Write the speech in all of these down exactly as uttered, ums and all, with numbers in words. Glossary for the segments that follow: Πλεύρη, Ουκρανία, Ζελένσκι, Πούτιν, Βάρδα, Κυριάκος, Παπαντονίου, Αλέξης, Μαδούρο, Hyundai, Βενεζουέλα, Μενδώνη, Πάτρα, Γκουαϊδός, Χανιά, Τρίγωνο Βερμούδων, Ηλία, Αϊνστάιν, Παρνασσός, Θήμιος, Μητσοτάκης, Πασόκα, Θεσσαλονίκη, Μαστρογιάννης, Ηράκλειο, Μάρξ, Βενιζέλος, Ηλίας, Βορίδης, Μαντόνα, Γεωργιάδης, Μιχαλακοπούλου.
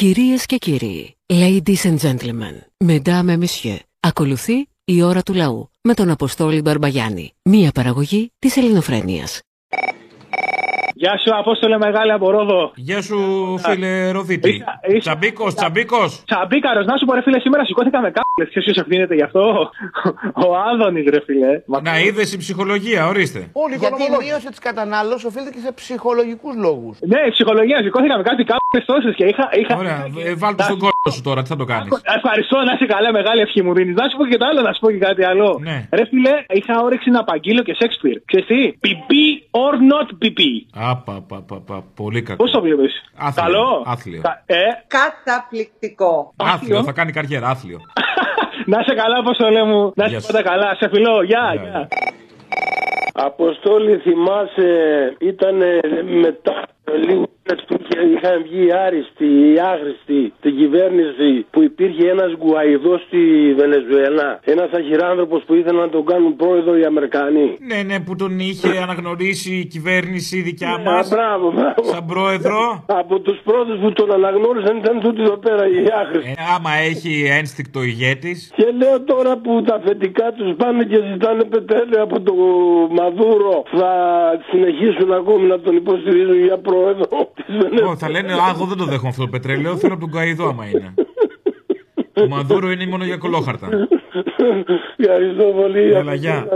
Κυρίες και κύριοι, ladies and gentlemen, mesdames et messieurs, ακολουθεί η ώρα του λαού με τον Αποστόλη Μπαρμπαγιάννη, μία παραγωγή της ελληνοφρένειας. Γεια σου, Απόστολε, μεγάλη Απορόδο. Γεια σου, φίλε Ροδίτη. Τσαμπίκος, τσαμπίκος. Τσαμπίκαρος, να σου πω, ρε φίλε, σήμερα σηκώθηκα με κάπλες. Ποιος ευθύνεται γι' αυτό? Ο Άδωνης, ρε φίλε. Να είδες η ψυχολογία, ορίστε. Όλοι οι Γιατί η μείωση της κατανάλωσης οφείλεται και σε ψυχολογικούς λόγους. Ναι, η ψυχολογία. Σηκώθηκα με κάτι κάπλες τόσες και είχα. είχα... Ωραία, ε, βάλτε στον κόλπο σου τώρα, τι θα το κάνεις. Ευχαριστώ, να είσαι καλά, μεγάλη ευχή μου δίνεις. Να σου πω και το άλλο, να σου πω και κάτι άλλο. Ναι. Ρε φίλε, είχα όρεξη να απαγγείλω και Σέξπιρ. Ξέρεις τι? Πιπί or not πιπί. Πα, πα, πα, πα, πολύ κακό. Πώς το βλέπεις? Άθλιο. Καλό. Άθλιο. Ε? Καταπληκτικό. Άθλιο. Άθλιο, θα κάνει καριέρα. Άθλιο. Να είσαι καλά, πώς το λέμε. Να είσαι πάντα καλά. Σε φιλώ. Γεια, γεια. Αποστόλη, θυμάσαι, ήταν μετά λίγο που είχαν βγει οι άριστοι, οι άγριστοι στην κυβέρνηση που υπήρχε ένας Γκουαϊδός στη Βενεζουέλα. Ένας αχυράνθρωπος που ήθελαν να τον κάνουν πρόεδρο οι Αμερικανοί. Ναι, ναι, που τον είχε αναγνωρίσει η κυβέρνηση δικιά μας. Μπράβο, μπράβο. Σαν πρόεδρο. Από τους πρώτους που τον αναγνώρισαν ήταν τούτοι εδώ πέρα οι άγριστοι. Ε, άμα έχει ένστικτο ηγέτης. Και λέω τώρα που τα αφεντικά τους πάνε και ζητάνε πετρέλαιο από το Μαδούρο, θα συνεχίσουν ακόμη να τον υποστηρίζουν για πρόεδρο. Oh, θα λένε, α, εγώ δεν το δέχομαι αυτό το πετρέλαιο, θέλω από τον Καϊδό άμα είναι. Το Μαδούρο είναι μόνο για κολόχαρτα. Ευχαριστώ πολύ. Γεια.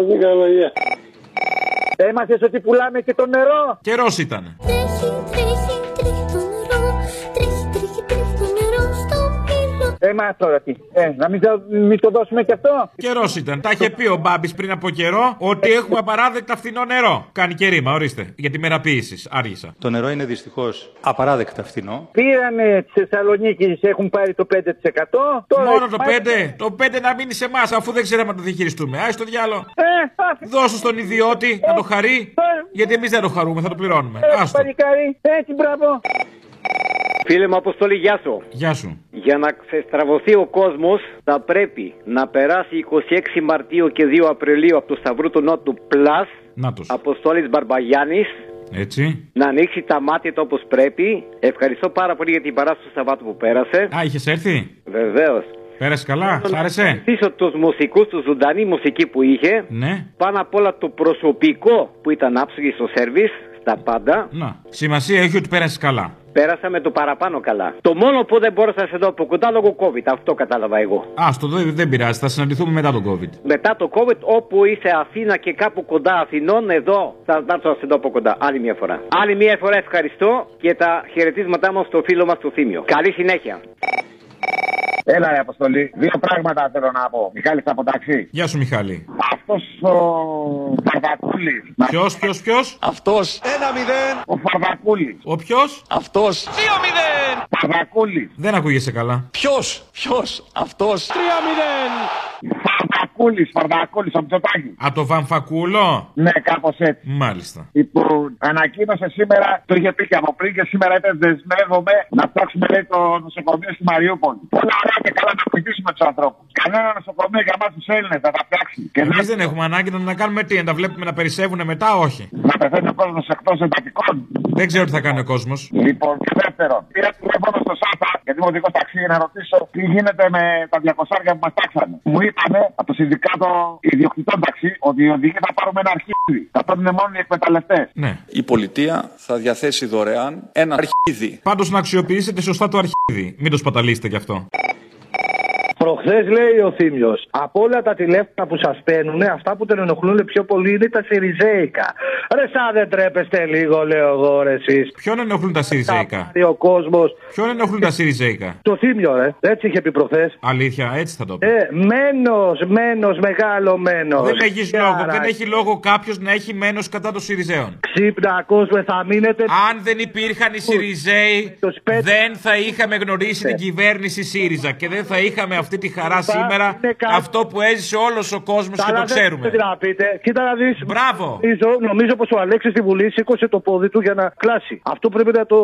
Έμαθες ότι πουλάμε και το νερό. Καιρός ήταν. Τρέχει, τρέχει, τρέχει το νερό. Τρέχει, τρέχει, τρέχει το νερό στο πύλο. Έμα τώρα τι. Ε, να μην, μην το δώσουμε και αυτό. Καιρός ήταν. Τα είχε πει ο Μπάμπης πριν από καιρό ότι έχουμε απαράδεκτα φθηνό νερό. Κάνει και ρήμα, ορίστε. Για τη μέρα ποίησης. Άργησα. Το νερό είναι δυστυχώς απαράδεκτα φθηνό. Πήρανε τη Θεσσαλονίκη, έχουν πάρει το πέντε τοις εκατό. Τώρα μόνο το πέντε τοις εκατό. Και... Το πέντε τοις εκατό να μείνει σε εμάς, αφού δεν ξέραμε να το διαχειριστούμε. Άι στο διάλο. Ε, δώσου στον ιδιώτη ε, να το χαρεί. Ε, γιατί εμείς δεν το χαρούμε, θα το πληρώνουμε. Ε, Άστο. Παρικάρι. Έτσι, μπράβο. Φίλε μου Αποστόλη, γεια σου. Γεια σου. Για να ξεστραβωθεί ο κόσμος, θα πρέπει να περάσει είκοσι έξι Μαρτίου και δύο Απριλίου από το Σταυρού του Νότου Πλας Αποστόλης Μπαρμπαγιάννης. Έτσι. Να ανοίξει τα μάτια του όπως πρέπει. Ευχαριστώ πάρα πολύ για την παράσταση του Σαββάτου που πέρασε. Α, είχες έρθει? Βεβαίως. Πέρασε καλά, σ' άρεσε. Πίσω τους μουσικούς, τους ζωντανή μουσική που είχε. Ναι. Πάνω απ' όλα το προσωπικό που ήταν άψογοι στο σερβις, στα πάντα. Να. Σημασία έχει ότι πέρασε καλά. Πέρασα με το παραπάνω καλά. Το μόνο που δεν μπόρεσα να σε δω από κοντά λόγω COVID, αυτό κατάλαβα εγώ. Α, στο δε, δεν πειράζει, θα συναντηθούμε μετά το COVID. Μετά το COVID, όπου είσαι Αθήνα και κάπου κοντά Αθηνών, εδώ θα έρθω να σε δω από κοντά. Άλλη μια φορά. Άλλη μια φορά ευχαριστώ και τα χαιρετίσματά μου στο φίλο μας, το Θήμιο. Καλή συνέχεια. Έλα, ρε Αποστολή. Δύο πράγματα θέλω να πω. Μιχάλη από ταξί. Γεια σου, Μιχάλη. Αυτός ο Φαβακούλης. Ποιος, ποιος, ποιος? Αυτός. Ένα μηδέν. Ο Φαβακούλης. Ο ποιος? Αυτός. Δύο μηδέν. Φαβακούλης. Δεν ακούγεσαι καλά. Ποιος, ποιος, αυτός. Τρία μηδέν. Φαβακούλης, Φαβακούλης, από το τάκι. Από το Βανφακούλο. Ναι, κάπως έτσι. Μάλιστα. Λοιπόν, ανακοίνωσε σήμερα, το είχε πει και από πριν και σήμερα είπε δεσμεύομαι να φτιάξουμε λέει, το νοσοκομείο στη Μαριούπολη. Όλα ωραία και καλά να βοηθήσουμε του ανθρώπου. Κανένα νοσοκομείο για εμά του Έλληνε θα τα φτιάξει. Εμείς δεν έχουμε ανάγκη να, να κάνουμε τι, να τα βλέπουμε να περισσεύουν μετά, όχι. Να πεθαίνει ο κόσμο εκτό εντατικών. Δεν ξέρω τι θα κάνει ο κόσμο. Λοιπόν, και δεύτερον, πήρα τηλέφωνο στο ΣΑΤΑ, γιατί είμαι οδηγό ταξί, να ρωτήσω τι γίνεται με τα διακοσάρια που μα τάξανε. Μου είπανε από το Συνδικάτο Ιδιοκτητών Ταξί ότι οι οδηγοί θα πάρουμε ένα αρχίδι. Θα παίρνουν μόνο οι εκμεταλλευτές. Ναι. Η πολιτεία θα διαθέσει δωρεάν ένα αρχίδι. Πάντως να αξιοποιήσετε σωστά το αρχίδι. Μην το σπαταλίσετε γι' αυτό. Προχθές λέει ο Θήμιος, από όλα τα τηλέφωνα που σας παίρνουν, αυτά που τον ενοχλούν πιο πολύ είναι τα Συριζαίικα. Ρε σαν δεν τρέπεστε λίγο, λέω εγώ, ρε εσείς. Ποιον ενοχλούν τα Συριζαίικα? Ο κόσμος. Ποιον ενοχλούν τα Συριζαίικα? Το Θήμιο, ρε. Έτσι είχε πει προχθές. Αλήθεια, έτσι θα το πει. Ε, μένος, μένος, μεγάλο μένος. Δεν έχεις λόγο, δεν έχει λόγο κάποιος να έχει μένος κατά των Συριζαίων. Ξύπνα, κόσμε, θα μείνετε. Αν δεν υπήρχαν οι Συριζαίοι, δεν θα είχαμε γνωρίσει την κυβέρνηση ΣΥΡΙΖΑ και δεν θα είχαμε αυτή τη χαρά σήμερα, αυτό που έζησε όλος ο κόσμος και το ξέρουμε. Κοίτα να δεις. Μπράβο. Νομίζω πως ο Αλέξης στη Βουλή σήκωσε το πόδι του για να κλάσει. Αυτό πρέπει να το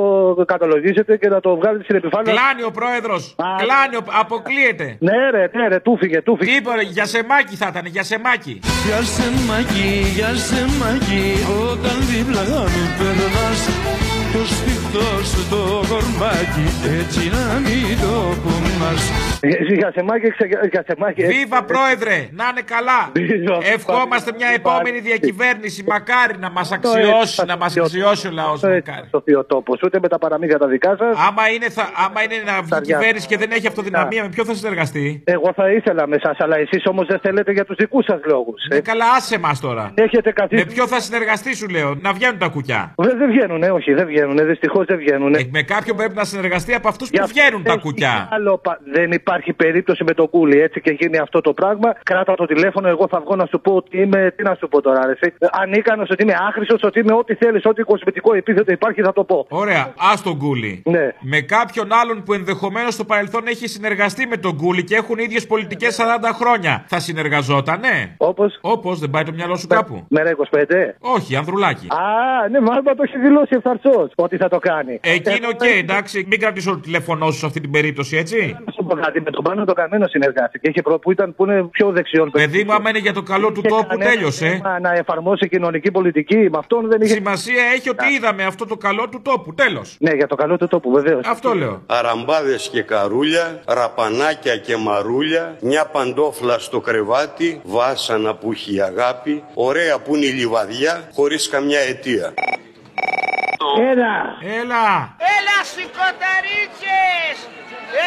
καταλογίσετε και να το βγάλετε στην επιφάνεια. Κλάνει ο πρόεδρος. Κλάνει, αποκλείεται. Ναι, ρε, ναι, ρε, του φύγε, του φύγε. Τίποτα, για σεμάκι θα ήταν, για σεμάκι. Για σεμάκι, για σεμάκι, όταν δίπλα μου περνάς. το στήθος το κορμάκι, έτσι να μην το κομμάς. Βίβα πρόεδρε, να είναι καλά. Ευχόμαστε μια επόμενη διακυβέρνηση, μακάρι να μας αξιώσει, να μας αξιώσει ο λαός, μακάρι. Ούτε με τα παραμύθια τα δικά σας. Άμα είναι, θα, άμα είναι να βγει κυβέρνηση και δεν έχει αυτοδυναμία, με ποιο θα συνεργαστεί? Εγώ θα ήθελα με σας, αλλά εσείς όμως δεν θέλετε για τους δικούς σας λόγους. Ε, καλά, άσε μας τώρα. Έχετε καθίσει... Με ποιο θα συνεργαστεί, σου λέω, να βγαίνουν τα κουκιά. Δεν δε βγαίνουν, ε, όχι, δεν βγαίνουν, δυστυχώς δεν βγαίνουν. Ε, με κάποιον πρέπει να συνεργαστεί από αυτούς που βγαίνουν τα κουκιά. Άλλο, δεν υπάρχει περίπτωση με τον Κούλη, έτσι, και γίνει αυτό το πράγμα. Κράτα το τηλέφωνο, εγώ θα βγω να σου πω ότι είμαι. Τι να σου πω τώρα, εσύ. Ανίκανος, ότι είμαι άχρηστος, ότι είμαι ό,τι θέλεις, ό,τι κοσμητικό επίθετο υπάρχει, θα το πω. Ωραία, ας τον Κούλη. Ναι. Με κάποιον άλλον που ενδεχομένως στο παρελθόν έχει συνεργαστεί με τον Κούλη και έχουν ίδιες πολιτικές σαράντα χρόνια. Θα συνεργαζότανε. Ναι. Όπως. Όπως, δεν πάει το μυαλό σου κάπου. Μέρα είκοσι πέντε. Όχι, Ανδρουλάκη. Α, ναι, μάλλον το έχει δηλώσει ευθαρσός ότι θα το κάνει. Εκείνο και okay, εντάξει, μην κρατήσει όλο το τηλέφωνό σου σε αυτή την περίπτωση, έτσι. Κάτι με τον Πάνω το Καμένο συνεργάστηκε. Είχε προ που ήταν που είναι πιο δεξιόν. Παιδί μου, άμα είναι για το καλό του τόπου, τέλειωσε. Να εφαρμόσει κοινωνική πολιτική, με αυτόν δεν είχε. Σημασία έχει ότι είδαμε αυτό το καλό του τόπου, τέλος. Ναι, για το καλό του τόπου, βεβαίως. Αυτό λέω. Αραμπάδες και καρούλια, ραπανάκια και μαρούλια, μια παντόφλα στο κρεβάτι, βάσανα που έχει αγάπη, ωραία που είναι η λιβαδιά, χωρίς καμιά αιτία. Έλα! Έλα! Έλα, σηκωταρίτσες!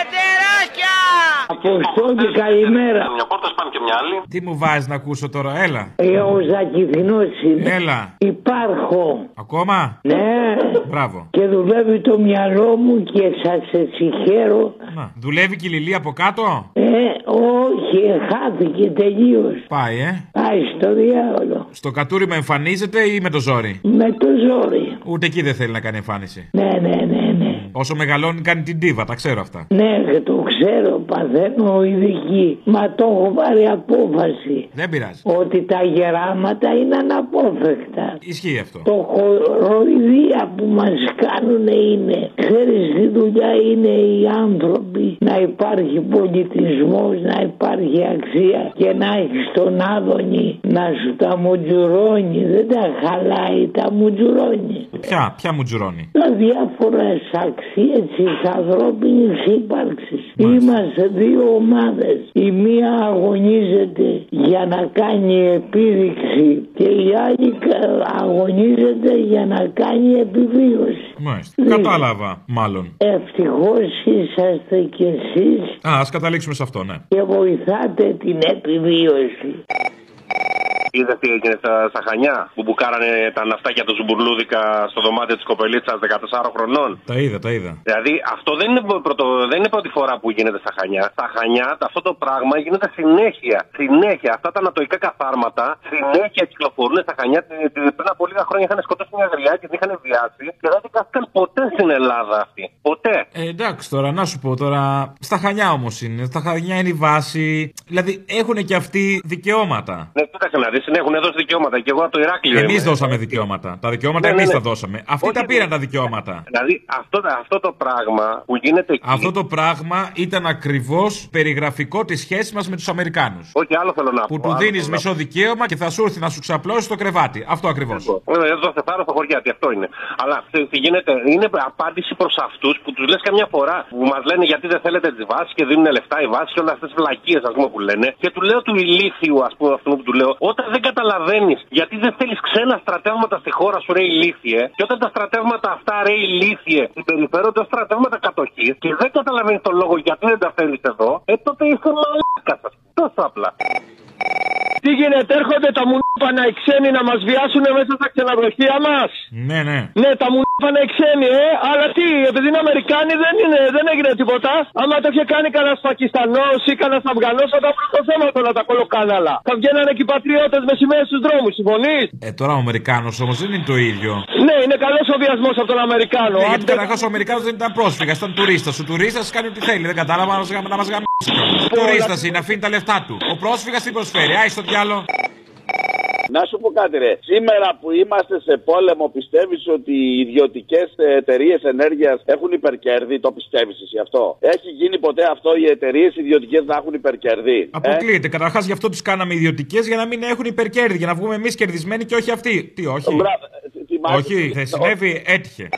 Ετεράκια! Αποστόλη, καλημέρα. Μια πόρτα σπάνε και μια άλλη. Τι μου βάζεις να ακούσω τώρα, έλα. Ε, ο Ζακυθινός είμαι. Έλα. Υπάρχω. Ακόμα? Ναι. Μπράβο. Και δουλεύει το μυαλό μου και σας συγχαίρω. Να. Δουλεύει και η Λιλία από κάτω? Ε, όχι, χάθηκε τελείως. Πάει, ε. Πάει στο διάολο. Στο κατούριμα εμφανίζεται ή με το ζόρι? Με το ζόρι. Ούτε εκεί δεν θέλει να κάνει εμφάνιση. Ναι, ναι, ναι, ναι. Όσο μεγαλώνει κάνει την ντίβα, τα ξέρω αυτά. Ναι, το ξέρω, παθαίνω ειδική. Μα το έχω πάρει απόφαση. Δεν πειράζει. Ότι τα γεράματα είναι αναπόφευκτα. Ισχύει αυτό. Το χοροϊδία που μας κάνουν είναι. Ξέρεις τι δουλειά είναι οι άνθρωποι. Να υπάρχει πολιτισμός, να υπάρχει αξία. Και να έχεις τον Άδωνη να σου τα μουτζουρώνει. Δεν τα χαλάει, τα μουτζουρώνει. Ποια, ποια μουτζουρώνει? Τα διάφορες αξίες της ανθρώπινης ύπαρξης. Είμαστε δύο ομάδες. Η μία αγωνίζεται για να κάνει επίδειξη και η άλλη αγωνίζεται για να κάνει επιβίωση. Μάλιστα. Κατάλαβα, μάλλον. Ευτυχώς είσαστε κι εσείς. Α, ας καταλήξουμε σε αυτό, ναι. Και βοηθάτε την επιβίωση. Είδες τι έγινε στα Χανιά που μπουκάρανε τα ναυτάκια του Ζουμπουρλούδικα στο δωμάτιο της κοπελίτσας δεκατεσσάρων χρονών. Τα είδα, τα είδα. Δηλαδή αυτό δεν είναι, πρωτο, δεν είναι πρώτη φορά που γίνεται στα Χανιά. Στα Χανιά αυτό το πράγμα γίνεται συνέχεια. Συνέχεια. Αυτά τα ανατοϊκά καθάρματα συνέχεια κυκλοφορούν στα Χανιά. Πριν από λίγα χρόνια είχαν σκοτώσει μια γριά και την είχαν βιάσει και δεν δικάστηκαν ποτέ στην Ελλάδα αυτή. Ποτέ. Ε, εντάξει τώρα, να σου πω τώρα. Στα Χανιά όμως είναι. Στα Χανιά είναι η βάση. Δηλαδή έχουν και αυτοί δικαιώματα. Ναι, κοίταξε να δεις. Έχουν δώσει δικαιώματα και εγώ από το Ηράκλειο. Εμείς δώσαμε δικαιώματα. Τα δικαιώματα ναι, εμείς ναι, ναι. τα δώσαμε. Αυτοί όχι, τα πήραν τα δικαιώματα. Δηλαδή αυτό, αυτό το πράγμα που γίνεται. Αυτό το πράγμα ήταν ακριβώς περιγραφικό της σχέσης μας με τους Αμερικάνους. Όχι, άλλο θέλω να πω. Που του δίνεις μισό δικαίωμα και θα σου έρθει να σου ξαπλώσει το κρεβάτι. Αυτό ακριβώς. Βέβαια, δεν το θεθάρω στο χωριάτι, αυτό είναι. Αλλά γίνεται, είναι απάντηση προς αυτούς που τους λες καμιά φορά που μας λένε γιατί δεν θέλετε τις βάσεις και δίνουν λεφτά οι βάσεις και όλες αυτές τις βλακίες α πούμε που λένε. Και του λέω του ηλίθιου, α πούμε, αυτό που του λέω. Δεν καταλαβαίνεις γιατί δεν θέλεις ξένα στρατεύματα στη χώρα σου, ρε ηλίθιε. Και όταν τα στρατεύματα αυτά, ρε ηλίθιε, συμπεριφέρονται ως στρατεύματα κατοχής και δεν καταλαβαίνεις τον λόγο γιατί δεν τα θέλεις εδώ, ε τότε είσαι μαλάκα σας. Τόσο απλά. Τι γίνεται, έρχονται τα μουνόπανα οι ξένοι να μας βιάσουν μέσα στα ξενοδοχεία μας. Ναι, ναι. Ναι, τα μουνόπανα οι ξένοι, ε. Αλλά τι, επειδή είναι Αμερικάνοι δεν, είναι, δεν έγινε τίποτα. Άμα το είχε κάνει κανένας Πακιστανός ή κανένας Αφγανός, θα τα βρουν το θέμα όλα τα κολοκάναλα. Θα βγαίνανε και οι πατριώτες μεσημέρι στους δρόμους, συμφωνείς? Ε, τώρα ο Αμερικάνος όμως δεν είναι το ίδιο. Ναι, είναι καλός ο βιασμός από τον Αμερικάνο. Ναι, γιατί καταρχάς ο Αμερικάνος δεν ήταν πρόσφυγας, ήταν τουρίστας. Ο τουρίστας κάνει ό,τι θέλει, δεν κατάλαβα να μας γαμίσει. Τουρίστας είναι, αφήνει τα λεφτά του. Ο πρόσφυγας τι προσφέρει, άι στο διάλο. Να σου πω κάτι ρε, σήμερα που είμαστε σε πόλεμο πιστεύεις ότι οι ιδιωτικές εταιρείες ενέργειας έχουν υπερκέρδη? Το πιστεύεις εσύ αυτό? Έχει γίνει ποτέ αυτό, οι εταιρείες ιδιωτικές να έχουν υπερκέρδη? Αποκλείεται, ε? Καταρχάς γι' αυτό τις κάναμε ιδιωτικές για να μην έχουν υπερκέρδη, για να βγούμε εμείς κερδισμένοι και όχι αυτοί. Τι όχι, Μπράβο. Τι, όχι, δεν συνέβη, έτυχε.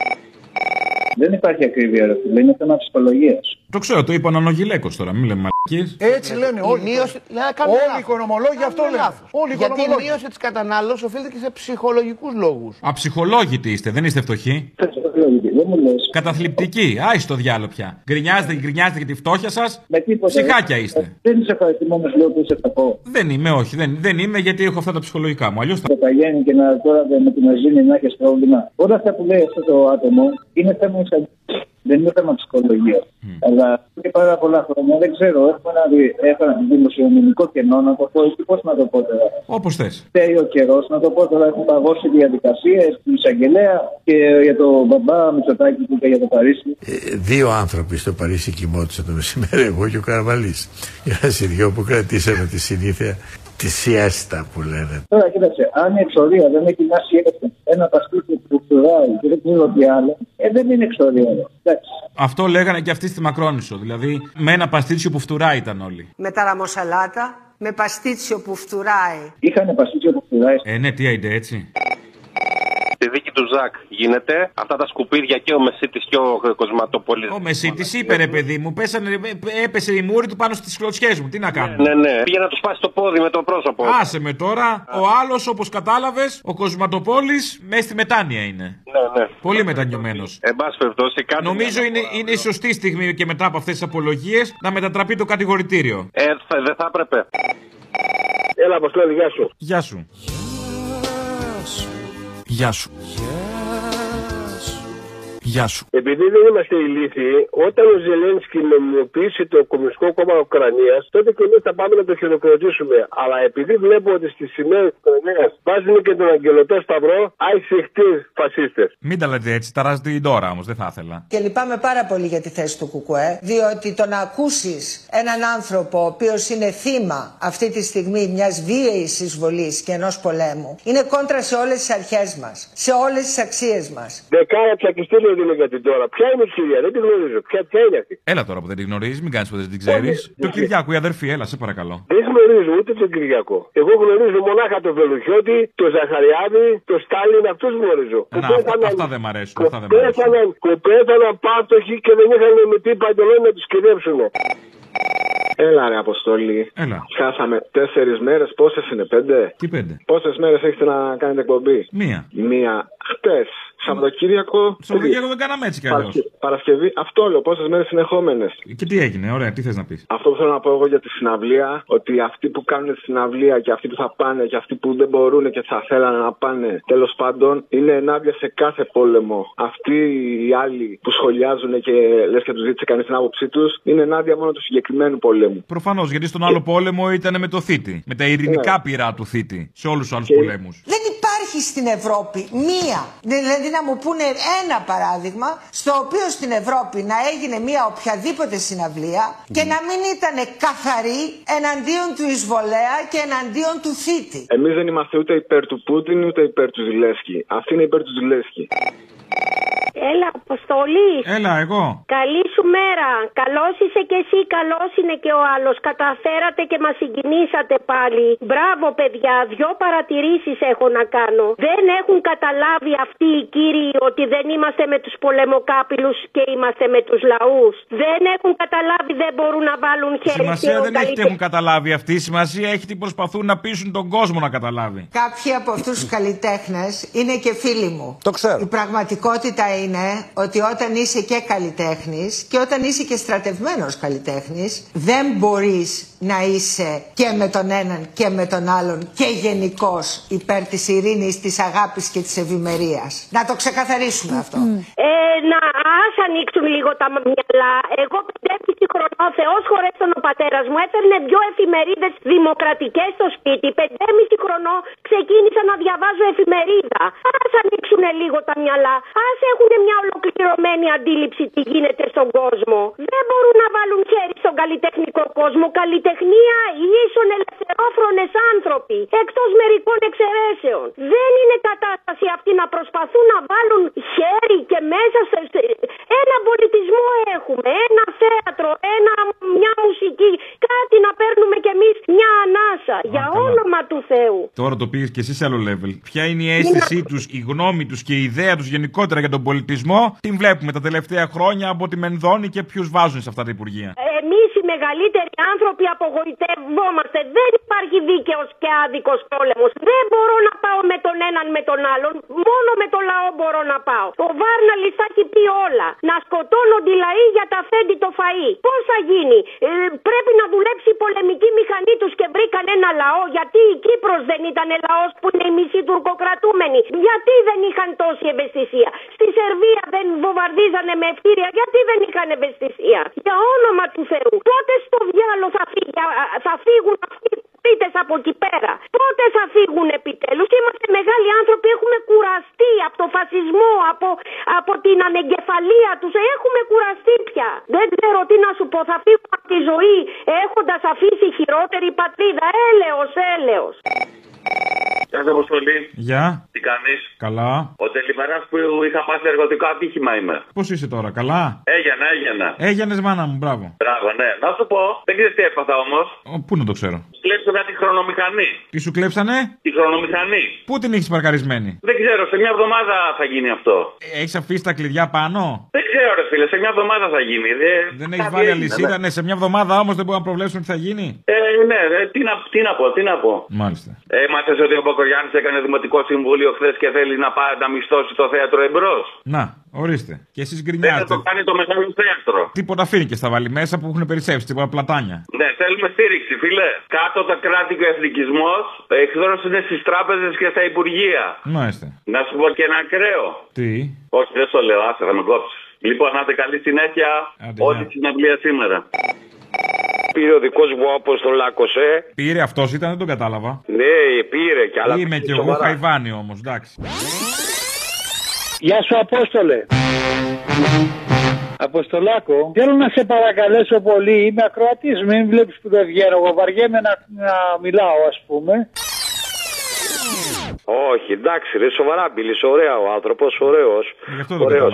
Δεν υπάρχει ακρίβεια, ρε φίλε, είναι θέμα ψυχολογίας. Το ξέρω, το είπα Αναγιλέκος τώρα, μην λέμε μαλακίες. Έτσι λένε όλοι. Μείωση... Όλοι οι οικονομολόγοι αυτό λένε. Γιατί η μείωση της κατανάλωσης οφείλεται και σε ψυχολογικούς λόγους. Αψυχολόγητοι είστε, δεν είστε φτωχοί. Καταθλιπτικοί, άιστο διάλογο πια. Γκρινιάζετε και γκρινιάζετε και τη φτώχεια σας. Ψυχάκια είστε. Δεν είσαι χαρακτηριασμένος, λέω που είσαι κακό. Δεν είμαι, όχι, δεν, δεν είμαι γιατί έχω αυτά τα ψυχολογικά μου. Αλλιώς θα. Το παγιάνει και να τώρα με την αζήνη να έχει πρόβλημα. Όλα αυτά που λέει αυτό το άτομο είναι θέμα εξαρτησία. Δεν είναι θέμα ψυχολογία. Mm. Αλλά και πάρα πολλά χρόνια δεν ξέρω. Έχω ένα, έχω ένα δημοσιονομικό κενό να το πω. Πώ να το πω τώρα. Όπω θε. Φταίει ο καιρό να το πω τώρα. Έχουν παγώσει διαδικασίες του εισαγγελέα και για τον μπαμπά Μητσοτάκη που είπε για το Παρίσι. Ε, δύο άνθρωποι στο Παρίσι κοιμώτησαν το μεσημέρι. Εγώ και ο Καρβαλής. Ένας οι δυο που κρατήσαμε τη συνήθεια. Τη σιέστα που λένε. Τώρα κοίταξε, αν η εξορία δεν έχει μια σιέστα, ένα παστίτσιο που κουράει και δεν ξέρω τι άλλο, ε, δεν είναι εξορία. Εντάξει. Αυτό λέγανε και αυτοί στη Μακρόνησο. Δηλαδή, με ένα παστίτσιο που φτουράει ήταν όλοι. Με τα ραμοσαλάτα, με παστίτσιο που φτουράει. Είχανε παστίτσιο που φτουράει. Ε, ναι, τι αίντε έτσι. Στη δίκη του Ζακ γίνεται. Αυτά τα σκουπίδια και ο Μεσίτης και ο Κοσματοπολίτης. Ο Μεσίτης είπε ρε παιδί μου, πέσανε, έπεσε η μούρη του πάνω στις κλωτσιές μου. Τι να κάνω. Ναι, ναι, ναι. Πήγε να του πάσει το πόδι με το πρόσωπο. Άσε με τώρα. Α. Ο άλλος, όπως κατάλαβες, ο Κοσματοπόλης μέσα στη μετάνοια είναι. Ναι, ναι. Πολύ μετανιωμένος. Ε, κάτι νομίζω είναι, είναι η σωστή στιγμή και μετά από αυτές τις απολογίες να μετατραπεί το κατηγορητήριο. Ε, δεν θα έπρεπε. Έλα, Αποστόλη, γεια σου. Γεια σου. Γεια σου. Yes. Γεια σου. Επειδή δεν είμαστε ηλίθιοι, όταν ο Ζελένσκι νομιμοποιήσει το Κομμουνιστικό Κόμμα Ουκρανίας, τότε και εμείς θα πάμε να το χειροκροτήσουμε. Αλλά επειδή βλέπω ότι στις σημαίες της Ουκρανίας βάζουν και τον αγγελωτό σταυρό, αϊσυχτοί φασίστες. Μην τα λέτε έτσι, ταράζεται η Ντόρα όμως, δεν θα ήθελα. Και λυπάμαι πάρα πολύ για τη θέση του Κουκουέ, διότι το να ακούσεις έναν άνθρωπο ο οποίος είναι θύμα αυτή τη στιγμή μιας βίαιης εισβολής και ενός πολέμου, είναι κόντρα σε όλες τις αρχές μας, σε όλες τις αξίες μας. Δεκάρα ψακιστήρια δεν είναι για την Ντόρα. Ποια είναι η κυρία, δεν την γνωρίζω. Ποια, ποια είναι αυτή. Έλα τώρα που δεν την γνωρίζεις, μην κάνεις ποτέ δεν την ξέρεις. Του Κυριάκου, η αδερφή, έλα, σε παρακαλώ. Δεν γνωρίζω ούτε τον Κυριακό. Εγώ γνωρίζω μονάχα τον Βελουχιώτη, τον Ζαχαριάδη, τον Στάλιν, αυτούς γνωρίζω. Να, αυτά, να... αυτά δεν μ' αρέσουν. Κοπέθαναν πάτοχοι και δεν είχαν με τι παντελόνι να τους κυδέψουν. Έλα ρε Αποστόλη. Έλα. Χάσαμε τέσσερις μέρες. Πόσες είναι, πέντε? Τι πέντε? Πόσες μέρες έχετε να κάνετε εκπομπή? Μία. Μία. Χτες. Σαββατοκύριακο. Σαββατοκύριακο δεν κάναμε έτσι κι αλλιώς. Παρασκευή. Αυτό λέω. Πόσες μέρες συνεχόμενες. Και τι έγινε, ωραία, τι θες να πεις. Αυτό που θέλω να πω εγώ για τη συναυλία, ότι αυτοί που κάνουν τη συναυλία και αυτοί που θα πάνε και αυτοί που δεν μπορούν και θα θέλανε να πάνε, τέλος πάντων, είναι ενάντια σε κάθε πόλεμο. Αυτοί οι άλλοι που σχολιάζουν και λες και τους ζήτησε κανείς την άποψή τους, είναι ενάντια μόνο του συγκεκριμένου πολέμου. Προφανώς, γιατί στον άλλο πόλεμο ήταν με το θήτη. Με τα ειρηνικά ναι. Πυρά του θήτη. Σε όλους τους άλλους και... πολέμους. Στην Ευρώπη μία, δηλαδή να μου πούνε ένα παράδειγμα στο οποίο στην Ευρώπη να έγινε μία οποιαδήποτε συναυλία και να μην ήταν καθαρή εναντίον του εισβολέα και εναντίον του θήτη. Εμείς δεν είμαστε ούτε υπέρ του Πούτιν ούτε υπέρ του Ζελένσκι. Αυτή είναι υπέρ του Ζελένσκι. Έλα, Αποστολή. Έλα, εγώ. Καλή σου μέρα. Καλός είσαι και εσύ, καλός είναι και ο άλλος. Καταφέρατε και μας συγκινήσατε πάλι. Μπράβο, παιδιά. Δυο παρατηρήσεις έχω να κάνω. Δεν έχουν καταλάβει αυτοί οι κύριοι ότι δεν είμαστε με τους πολεμοκάπηλους και είμαστε με τους λαούς. Δεν έχουν καταλάβει, δεν μπορούν να βάλουν χέρι. Σημασία δεν έχει τι έχουν καταλάβει αυτοί. Σημασία έχει τι προσπαθούν να πείσουν τον κόσμο να καταλάβει. Κάποιοι από αυτούς τους καλλιτέχνες είναι και φίλοι μου. Το ξέρω. Η πραγματικότητα είναι. Είναι ότι όταν είσαι και καλλιτέχνης και όταν είσαι και στρατευμένος καλλιτέχνης, δεν μπορείς να είσαι και με τον έναν και με τον άλλον και γενικώς υπέρ της ειρήνης, της αγάπης και της ευημερίας. Να το ξεκαθαρίσουμε αυτό. Ε, να ας ανοίξουν λίγο τα μυαλά. Εγώ πεντέμισι χρονών, Θεός χωρέσον ο πατέρας μου, έφερνε δύο εφημερίδες δημοκρατικές στο σπίτι. πεντέμισι χρονών ξεκίνησα να διαβάζω εφημερίδα. Ας ανοίξουν λίγο τα μυαλά. Ας έχουν μια ολοκληρωμένη αντίληψη τι γίνεται στον κόσμο. Δεν μπορούν να βάλουν χέρι στον καλλιτεχνικό κόσμο. Καλλιτεχνία ίσον ελευθερόφρονες άνθρωποι, εκτός μερικών εξαιρέσεων. Δεν είναι κατάσταση αυτή να προσπαθούν να βάλουν χέρι και μέσα σε... Ένα πολιτισμό έχουμε, ένα θέατρο, ένα, μια μουσική, κάτι να παίρνουμε κι εμείς μια ανάσα. Μα, για καλά. Όνομα του Θεού. Τώρα το πήγες και εσύ σε άλλο level. Ποια είναι η αίσθησή τους, η γνώμη τους και η ιδέα τους γενικότερα για τον πολιτισμό, την βλέπουμε τα τελευταία χρόνια από τη Μενδώνη και ποιους βάζουν σε αυτά τα υπουργεία. Εμείς οι μεγαλύτεροι άνθρωποι απογοητευόμαστε. Δεν υπάρχει δίκαιος και άδικος πόλεμος. Δεν μπορώ να πάω με τον έναν με τον άλλον. Μόνο με τον λαό μπορώ να πάω. Ο Βάρναλης θα έχει πει όλα. Να σκοτώνονται οι λαοί για τα φέντη το φαΐ. Πώς θα γίνει, ε, πρέπει να δουλέψει η πολεμική μηχανή τους και βρήκαν ένα λαό. Γιατί η Κύπρος δεν ήταν λαός που είναι οι μισοί τουρκοκρατούμενοι. Γιατί δεν είχαν τόση ευαισθησία. Στη Σερβία δεν βομβαρδίζανε με ευκαιρία. Γιατί δεν είχαν ευαισθησία. Για όνομα του Θεού. Πότε στο διάλο θα, θα φύγουν αυτοί οι πολίτες από εκεί πέρα. Πότε θα φύγουν επιτέλους. Είμαστε μεγάλοι άνθρωποι. Έχουμε κουραστεί από το φασισμό, από, από την ανεγκεφαλία τους. Έχουμε κουραστεί πια. Δεν ξέρω τι να σου πω. Θα φύγω από τη ζωή έχοντας αφήσει χειρότερη πατρίδα. Έλεος, έλεος. Γεια σας, Αποστολή. Γεια. Τι κάνεις? Καλά. Ο τελειπεράς που είχα πάθει εργοτικό ατύχημα είμαι. Πώς είσαι τώρα, καλά? Έγινα, έγινα. Έγινες, μάνα μου, μπράβο. Μπράβο, ναι. Να σου πω, δεν ξέρεις τι έπαθα όμως. Ο, πού να το ξέρω. Κλέψανε τη χρονομηχανή. Τι σου κλέψανε? Τη χρονομηχανή. Πού την έχεις παρκαρισμένη? Δεν ξέρω, σε μια εβδομάδα θα γίνει αυτό. Έχεις αφήσει τα κλειδιά πάνω? Δεν ξέρω, ρε φίλε, σε μια εβδομάδα θα γίνει. Δε... Δεν έχεις βάλει αλυσίδα, ναι. Ναι, σε μια εβδομάδα όμως δεν μπορούμε να προβλέψουμε τι θα γίνει. Ε, ναι, ρε, τι, να, τι να πω, τι να πω. Μάλιστα. Ε, μάθες ότι ο Μπακογιάννης έκανε δημοτικό συμβούλιο χθες και θέλει να πάει να μισθώσει το θέατρο εμπρός. Να. Ορίστε. Και εσείς γκρινιάτε. Δεν θα το κάνει το μεγάλο θέατρο. Τίποτα φύρικες θα βάλει μέσα που έχουν περισσέψει, τίποτα πλατάνια. Ναι, θέλουμε στήριξη, φίλε. Κάτω τα κράτη και ο εθνικισμός, εχθρός είναι στις τράπεζες και στα υπουργεία. Μάλιστα. Να σου πω και ένα ακραίο. Τι? Όχι, δεν στο λέω, άσε, θα με κόψεις. Λοιπόν, να είστε καλή συνέχεια. Ό,τι συναυλία σήμερα. Πήρε ο δικός μου Αποστολάκος, ε. Πήρε αυτός ήταν, δεν τον κατάλαβα. Ναι, πήρε κι άλλα. Είμαι κι εγώ Χαϊβάνι όμως, εντάξει. Γεια σου, Απόστολε. Αποστολάκο, θέλω να σε παρακαλέσω πολύ. Είμαι ακροατής, μην βλέπεις που δεν βγαίνω. Εγώ βαριέμαι να, να μιλάω, ας πούμε. Όχι, εντάξει, ρε, σοβαρά μπήλεις, ωραία ο άνθρωπος, ωραίος. Ωραίος.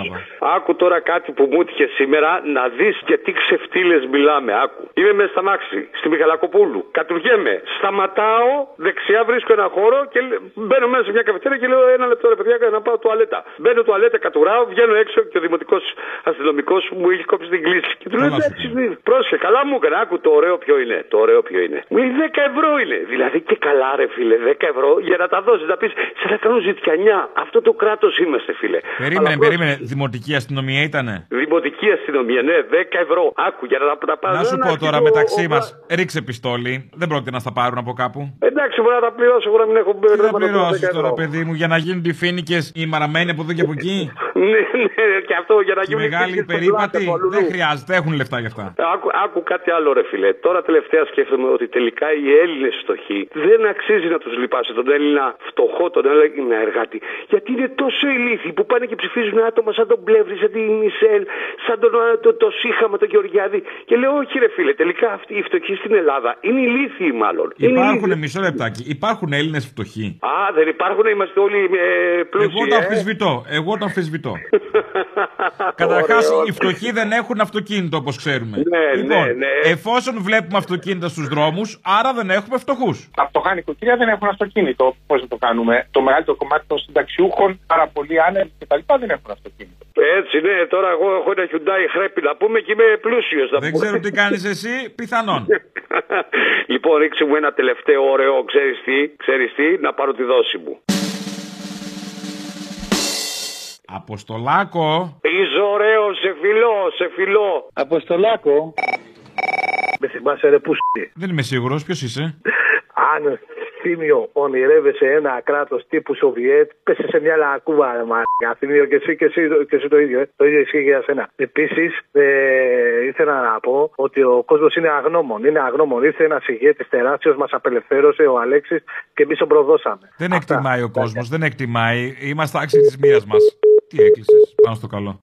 Άκου τώρα κάτι που μου έτυχε σήμερα, να δεις και τι ξεφτύλες μιλάμε, άκου. Είμαι μέσα στα μάξι, στη Μιχαλακοπούλου, κατουργέμαι, σταματάω, δεξιά βρίσκω ένα χώρο και μπαίνω μέσα σε μια καφετέρια και λέω ένα λεπτό ρε παιδιά να πάω τουαλέτα. Μπαίνω τουαλέτα, κατουράω, βγαίνω έξω και ο δημοτικός αστυνομικός μου είχε κόψει την κλίση. Και του λέω εντάξει, πρόσεχε, καλά μου έκανε, άκου το ωραίο ποιο είναι, το ωραίο ποιο είναι. Μου δέκα ευρώ είναι, δηλαδή και καλά ρε φίλε, δέκα ευρώ για να τα δώσεις, να πεις. Σε θα κάνω ζητιανιά. Αυτό το κράτος είμαστε, φίλε. Περίμενε, αλλά περίμενε. Πώς... Δημοτική αστυνομία ήτανε. Δημοτική αστυνομία, ναι, δέκα ευρώ. Άκου για να τα πάρω. Να σου πω αχινό, τώρα μεταξύ ο... μας, ρίξε πιστόλι. Δεν πρόκειται να στα πάρουν από κάπου. Εντάξει, μπορεί να τα πληρώσω. Μπορεί να μην έχω μπερδευτεί. Δεν πληρώσει τώρα, παιδί μου, για να γίνουν οι φοίνικες οι μαραμένοι από εδώ και από εκεί. Ναι, ναι, και αυτό για να γίνουν οι φοίνικες. Μεγάλη περίπατη. Δεν χρειάζεται, έχουν λεφτά γι' αυτά. Άκου, άκου κάτι άλλο, ρε φίλε. Τώρα τελευταία σκέφτομαι ότι τελικά οι Έλληνες φτωχοί δεν αξίζει να τους λυπάσαι τον Έλληνα φτωχό. Τον έλεγε εργάτη. Γιατί είναι τόσο ηλίθιοι που πάνε και ψηφίζουν άτομα σαν τον Πλεύρη, σαν την Ισέλ, σαν τον το, το Σύχαμα, τον Γεωργιάδη. Και λέω, όχι ρε φίλε, τελικά αυτοί οι φτωχοί στην Ελλάδα είναι ηλίθιοι μάλλον. Υπάρχουν, μισό λεπτάκι, υπάρχουν Έλληνες φτωχοί. Α, δεν υπάρχουν, είμαστε όλοι ε, πλούσιοι. Εγώ το αμφισβητώ. Ε? Εγώ το αμφισβητώ. Καταρχάς, οι φτωχοί δεν έχουν αυτοκίνητο όπως ξέρουμε. Ναι, λοιπόν, ναι, ναι. Εφόσον βλέπουμε αυτοκίνητα στους δρόμους, άρα δεν έχουμε φτωχούς. Τα φτωχά νοικοκυριά δεν έχουν αυτοκίνητο. Πώς να το κάνουμε. Το μεγαλύτερο κομμάτι των συνταξιούχων, πάρα πολλοί άνεργοι κτλ. Δεν έχουν αυτοκίνητο. Έτσι, ναι, τώρα εγώ έχω ένα Hyundai Χρέπι να πούμε και είμαι πλούσιος. Δεν πούμε. Ξέρω τι κάνεις εσύ, πιθανόν. Λοιπόν, ρίξε μου ένα τελευταίο ωραίο, ξέρεις τι, ξέρεις τι, να πάρω τη δόση μου. Αποστολάκο. Είσαι ωραίο, σε φιλώ, σε φιλώ. Αποστολάκο. Με θυμάσαι ρε που σ***. Δεν είμαι σίγουρος, ποιος είσαι. Άνω. Θήμιο, ονειρεύεσαι ένα κράτος τύπου Σοβιέτ, πέσε σε μια λακκούβα, ρε μαλάκα. Θήμιο, και εσύ, και εσύ, και εσύ το ίδιο, ε. Το ίδιο ισχύει για σένα. Επίσης, ε, ήθελα να πω ότι ο κόσμος είναι αγνώμων. Είναι αγνώμων. Ήρθε ένας ηγέτης τεράστιος, μας απελευθέρωσε ο Αλέξης και εμείς τον προδώσαμε. Δεν Αυτά. Εκτιμάει ο κόσμος, δεν εκτιμάει. Είμαστε άξιοι της μοίρας μας. Τι έκλεισες, πάνω στο καλό.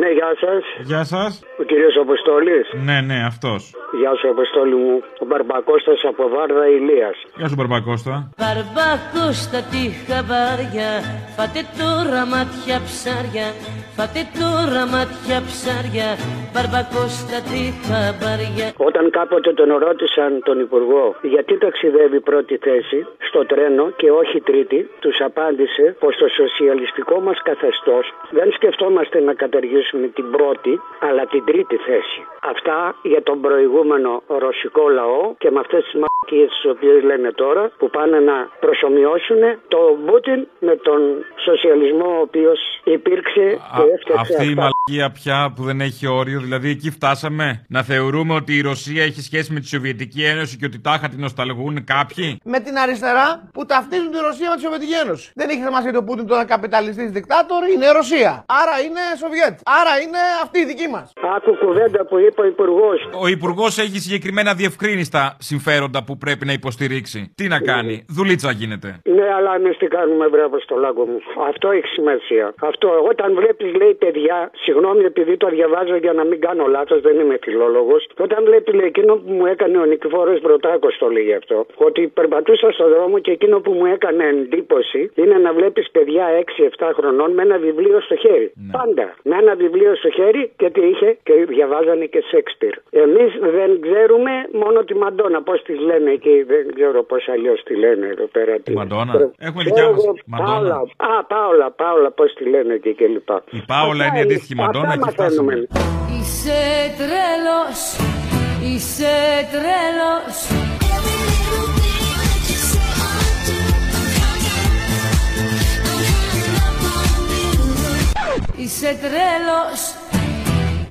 Ναι, γεια σας. Γεια σας. Ο κύριος Αποστόλης. Ναι, ναι, αυτός. Γεια σου, Αποστόλη μου. Ο Μπαρμπακώστας από Βάρδα Ηλίας. Γεια σου, Μπαρμπακώστα. Μπαρμπακώστα τη χαμπάρια, φάτε τώρα μάτια ψάρια, φάτε τώρα μάτια ψάρια, Μπαρμπακώστα τη χαμπάρια. Όταν κάποτε τον ρώτησαν τον Υπουργό γιατί ταξιδεύει πρώτη θέση στο τρένο και όχι τρίτη, τους απάντησε πως το σοσιαλιστικό μας καθεστώς δεν σκεφτόμαστε να καταργήσουμε με την πρώτη αλλά την τρίτη θέση. Αυτά για τον προηγούμενο ρωσικό λαό και με αυτές τις μαλακίες τις οποίες λένε τώρα, που πάνε να προσομοιώσουν τον Πούτιν με τον σοσιαλισμό ο οποίος υπήρξε και έφτιαξε. Αυτή αυτά. Η μαλακία πια που δεν έχει όριο, δηλαδή εκεί φτάσαμε να θεωρούμε ότι η Ρωσία έχει σχέση με τη Σοβιετική Ένωση και ότι τάχα την νοσταλγούν κάποιοι. Με την αριστερά που ταυτίζουν τη Ρωσία με τη Σοβιετική Ένωση. Δεν έχει σημασία το Πούτιν τώρα καπιταλιστής δικτάτορ, είναι Ρωσία. Άρα είναι Σοβιέτ. Άρα είναι αυτή η δική μας. Άκου κουβέντα που είπε ο Υπουργός. Ο Υπουργός έχει συγκεκριμένα διευκρίνιστα συμφέροντα που πρέπει να υποστηρίξει. Τι να κάνει, ναι. Δουλίτσα γίνεται. Ναι, αλλά εμείς τι κάνουμε, βρέφω στο λάγκο μου. Αυτό έχει σημασία. Αυτό, όταν βλέπεις, λέει, παιδιά, συγγνώμη επειδή το διαβάζω για να μην κάνω λάθος, δεν είμαι φιλόλογος. Όταν βλέπει, λέει, εκείνο που μου έκανε ο Νικηφόρος Πρωτάκος, το λέει αυτό. Ότι περπατούσα στον δρόμο και εκείνο που μου έκανε εντύπωση είναι να βλέπεις παιδιά έξι εφτά χρονών με ένα βιβλίο στο χέρι. Ναι. Πάντα. Με ένα βιβλίο στο χέρι και τι είχε, και διαβάζανε και Σέξπιρ. Εμείς δεν ξέρουμε μόνο τη Μαντόνα, πώς τη λένε εκεί, δεν ξέρω πώς αλλιώς τη λένε εδώ πέρα. Τη Μαντόνα. Προ... Έχουμε δικιά μας. Μαντόνα. Α, Πάολα, Πάολα, πώς τη λένε εκεί κλπ. Η Πάολα είναι η αντίστοιχη Μαντόνα και φτάσαμε. Είσαι τρέλος, είσαι τρέλος. Είσαι τρέλος.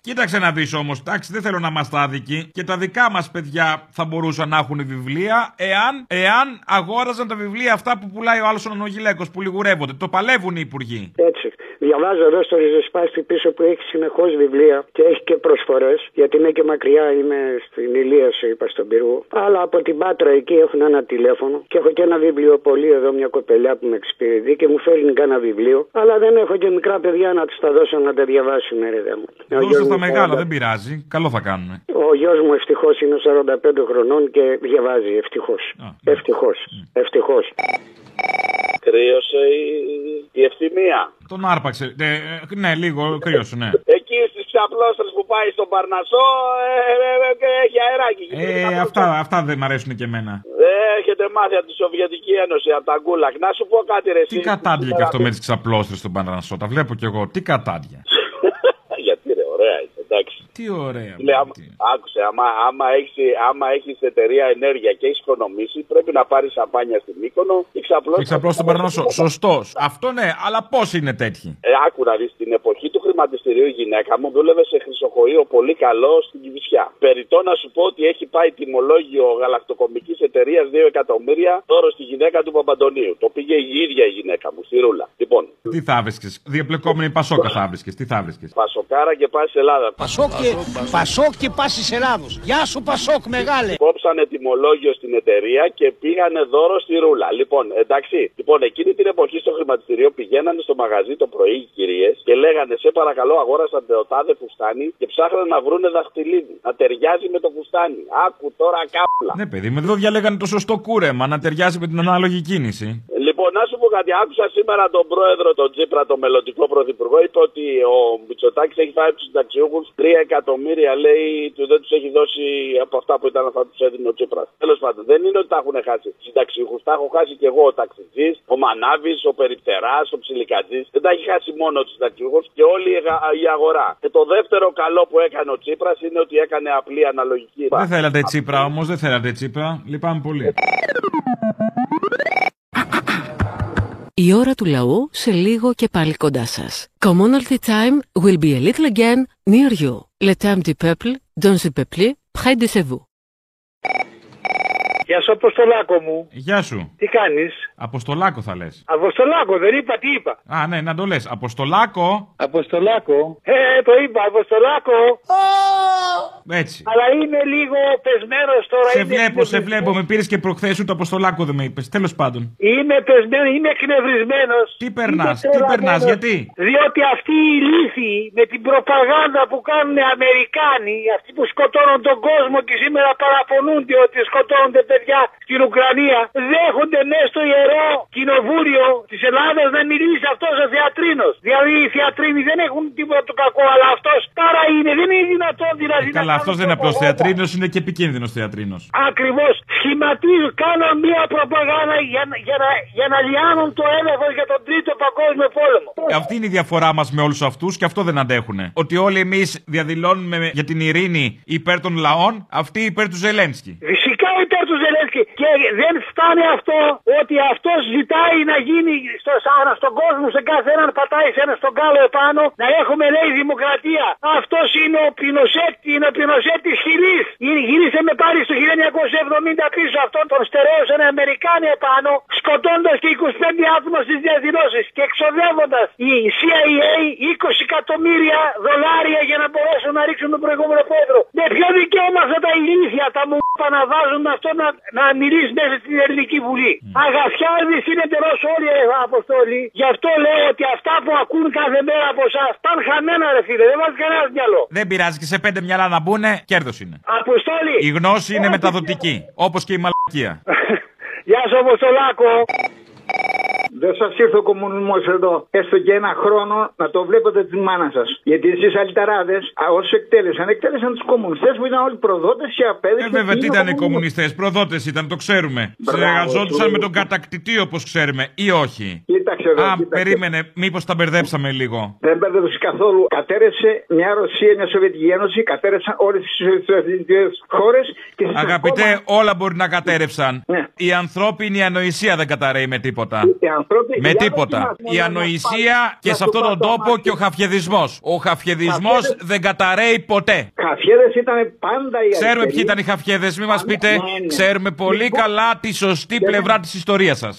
Κοίταξε να δεις όμως, εντάξει, δεν θέλω να είμαστε άδικοι. Και τα δικά μας παιδιά θα μπορούσαν να έχουν βιβλία εάν, εάν αγόραζαν τα βιβλία αυτά που πουλάει ο άλλος ο Νογιλέκος που λιγουρεύονται. Το παλεύουν οι υπουργοί. Έτσι. Διαβάζω εδώ στο ριζοσπάστη πίσω που έχει συνεχώς βιβλία και έχει και προσφορές, γιατί είναι και μακριά, είμαι στην Ηλία, σου είπα, στον Πυργό. Αλλά από την Πάτρα εκεί έχουν ένα τηλέφωνο και έχω και ένα βιβλιοπωλείο εδώ, μια κοπελιά που με εξυπηρετεί και μου φέρνει κανένα βιβλίο. Αλλά δεν έχω και μικρά παιδιά να τους τα δώσω να τα διαβάσουν, ρε δε μου. Δώσε στα μεγάλα, δεν πειράζει, καλό θα κάνουμε. Ο γιος μου ευτυχώς είναι σαράντα πέντε χρονών και διαβάζει, ευτυχώς. Ευτυχώς. Ευτυχώς. Κρύωσε η ευθυμία. Τον άρπαξε. Ε, ναι, λίγο κρύωσε, ναι. Εκεί στις ψαπλώστρες που πάει στον Παρνασσό ε, ε, ε, και έχει αεράκι. Ε, αυτά, αυτά δεν μ' αρέσουν και εμένα. Έχετε μάθει από τη Σοβιετική Ένωση, από τα γκούλακ. Να σου πω κάτι, ρε. Τι κατάντια και αυτό με τις ψαπλώστρες στον Παρνασσό. Τα βλέπω κι εγώ. Τι κατάντια. Γιατί, ρε, ωραία. Εντάξει. Τι ωραία. Λε, άμα, τι... Άκουσε, άμα, άμα έχεις άμα έχεις εταιρεία ενέργεια και έχεις οικονομήσει, πρέπει να πάρεις σαμπάνια στην Μύκονο και ξαπλώσεις τον Παρνασσό. Σωστός. Αυτό ναι, αλλά πώς είναι τέτοιοι. Ε, άκου να δεις, στην εποχή του χρηματιστηρίου η γυναίκα μου δούλευε σε χρυσοχοείο πολύ καλό στην Κηφισιά. Περιττό να σου πω ότι έχει πάει τιμολόγιο γαλακτοκομικής εταιρείας δύο εκατομμύρια δώρο στη γυναίκα του Παπαντονίου. Το πήγε η ίδια η γυναίκα μου στη Ρούλα. Λοιπόν. Τι θα βρίσκες. Διαπλεκόμενη Πασόκα θα βρίσκες. Τι θα βρίσκες. Πασοκάρα και πας Ελλάδα. Πασόκ και, Πασόκ, Πασόκ και Πάσης Ελλάδος. Γεια σου Πασόκ μεγάλε. Κόψανε τιμολόγιο στην εταιρεία και πήγανε δώρο στη Ρούλα. Λοιπόν, εντάξει. Λοιπόν, εκείνη την εποχή στο χρηματιστηρίο πηγαίνανε στο μαγαζί το πρωί οι κυρίες και λέγανε σε παρακαλώ αγόρασα το τάδε φουστάνι και ψάχνανε να βρούνε δαχτυλίδι. Να ταιριάζει με το φουστάνι. Άκου τώρα κάπλα. Ναι παιδί, με εδώ διαλέγανε το σωστό κούρεμα να ταιριάζει με την ανάλογη κίνηση. Λοιπόν, να σου πω κάτι. Άκουσα σήμερα τον πρόεδρο, τον Τσίπρα, τον μελλοντικό πρωθυπουργό, είπε ότι ο Μητσοτάκης έχει φάει τους συνταξιούχους τρία εκατομμύρια, λέει, του δεν τους έχει δώσει από αυτά που ήταν, θα τους έδινε ο Τσίπρας. Τέλος πάντων, δεν είναι ότι τα έχουν χάσει οι συνταξιούχους. Τα έχω χάσει και εγώ ο ταξιτζής, ο Μανάβης, ο Περιπτεράς, ο Ψιλικατζής. Δεν τα έχει χάσει μόνο τους συνταξιούχους και όλη η αγορά. Και το δεύτερο καλό που έκανε ο Τσίπρας είναι ότι έκανε απλή αναλογική. Δεν θέλατε Τσίπρα όμως, δεν θέλατε Τσίπρα. Λυπάμαι πολύ. Η ώρα του λαού σε λίγο και πάλι κοντά σας. Commonalty time will be a little again near you. Le temps du peuple, dans le peuple, près de chez vous. Γεια σου, Αποστολάκο μου. Γεια σου. Τι κάνεις. Αποστολάκο θα λες. Αποστολάκο, δεν είπα τι είπα. Α, ναι, να το λες. Αποστολάκο. Αποστολάκο. Ε, το είπα, Αποστολάκο. Oh! Έτσι. Αλλά είναι λίγο πεσμένο τώρα. Σε βλέπω, σε βλέπω. Με πήρε και προχθές ούτε Αποστολάκο δεν με είπε. Τέλος πάντων. Είναι πεσμένο, είναι εκνευρισμένο. Τι περνάς, τι περνάς, γιατί. Διότι αυτοί οι λύθοι με την προπαγάνδα που κάνουν Αμερικάνοι, αυτοί που σκοτώνουν τον κόσμο και σήμερα παραπονούνται ότι σκοτώνονται παιδιά στην Ουκρανία, δέχονται μέσα στο Ιερό Κοινοβούλιο της Ελλάδας να μιλήσει αυτός ο θεατρίνος. Δηλαδή οι θεατρίνοι δεν έχουν τίποτα το κακό, αλλά αυτός παρά είναι, δεν είναι δυνατόν δηλαδή. Ε, καλά, αυτός δεν είναι απλός θεατρίνος, είναι και επικίνδυνος θεατρίνος. Ακριβώς. Σχηματίζουν, κάναν μία προπαγάνδα για, για, να, για να λιάνουν το έλεγχο για τον Τρίτο Παγκόσμιο Πόλεμο. Αυτή είναι η διαφορά μας με όλους αυτούς και αυτό δεν αντέχουνε. Ότι όλοι εμείς διαδηλώνουμε για την ειρήνη υπέρ των λαών, αυτοί υπέρ του Ζελένσκι. Φυσικά υπέρ του Ζελένσκι. Και δεν φτάνει αυτό ότι αυτός ζητάει να γίνει στο, στον κόσμο, σε κάθε έναν πατάει σε ένα στον κάλο επάνω, να έχουμε λέει δημοκρατία. Αυτός είναι ο πινοσέτη, είναι ο πινοσέτη της Χιλής. Γύρισε με πάλι στο χίλια εννιακόσια εβδομήντα πίσω, αυτόν τον στερέωσαν Αμερικάνοι επάνω, σκοτώντας και είκοσι πέντε άτομα στις διαδηλώσεις και εξοδεύοντας η σι άι έι είκοσι εκατομμύρια δολάρια για να μπορέσουν να ρίξουν τον προηγούμενο πρόεδρο. Με ποιο δικαίωμα αυτά τα ηλίθια τα μου παναβάζουν αυτό να, να μυρίζει μέσα στην Ελληνική Βουλή. Mm. Αγαθιάδης είναι τελώς όλοι Αποστόλη. Γι' αυτό λέω ότι αυτά που ακούν κάθε μέρα από εσάς πάνε χαμένα ρε φίλε. Δεν βάζει κανένας μυαλό. Δεν πειράζει και σε πέντε μυαλά να μπουνε, κέρδος είναι. Αποστόλη. Η γνώση είναι μεταδοτική. Όπως και η μαλακία. Γεια σου Αποστολάκο. Δεν σας ήρθε ο κομμουνισμός εδώ, έστω και ένα χρόνο, να το βλέπετε τη μάνα σας. Γιατί εσείς αλυταράδες, όσους εκτέλεσαν, εκτέλεσαν τους κομμουνιστές που ήταν όλοι προδότες και απέδειξαν. Ε, βέβαια, τι ήταν οι κομμουνιστές, προδότες ήταν, το ξέρουμε. Συνεργαζόντουσαν με τον κατακτητή, όπως ξέρουμε, ή όχι. Κοίταξε εδώ. Α, κοίταξε. Περίμενε, μήπως τα μπερδέψαμε λίγο. Δεν μπερδέψαμε καθόλου. Κατέρευσε μια Ρωσία, μια Σοβιετική Ένωση, κατέρευσαν όλες τις χώρες και στις αγαπητέ, ακόμα... όλα μπορεί να κατέρευσαν. Ναι. Η ανθρώπινη ανοησία δεν καταραίει με τίποτα. Με τίποτα. Η ανοησία και σε αυτόν τον τόπο και ο χαφιεδισμός. Ο χαφιεδισμός δεν καταραίει ποτέ. Χαφιέδες ήταν πάντα οι. Ξέρουμε ποιοι ήταν οι χαφιέδες, μη μας πείτε. Ξέρουμε πολύ καλά τη σωστή πλευρά της ιστορίας σας.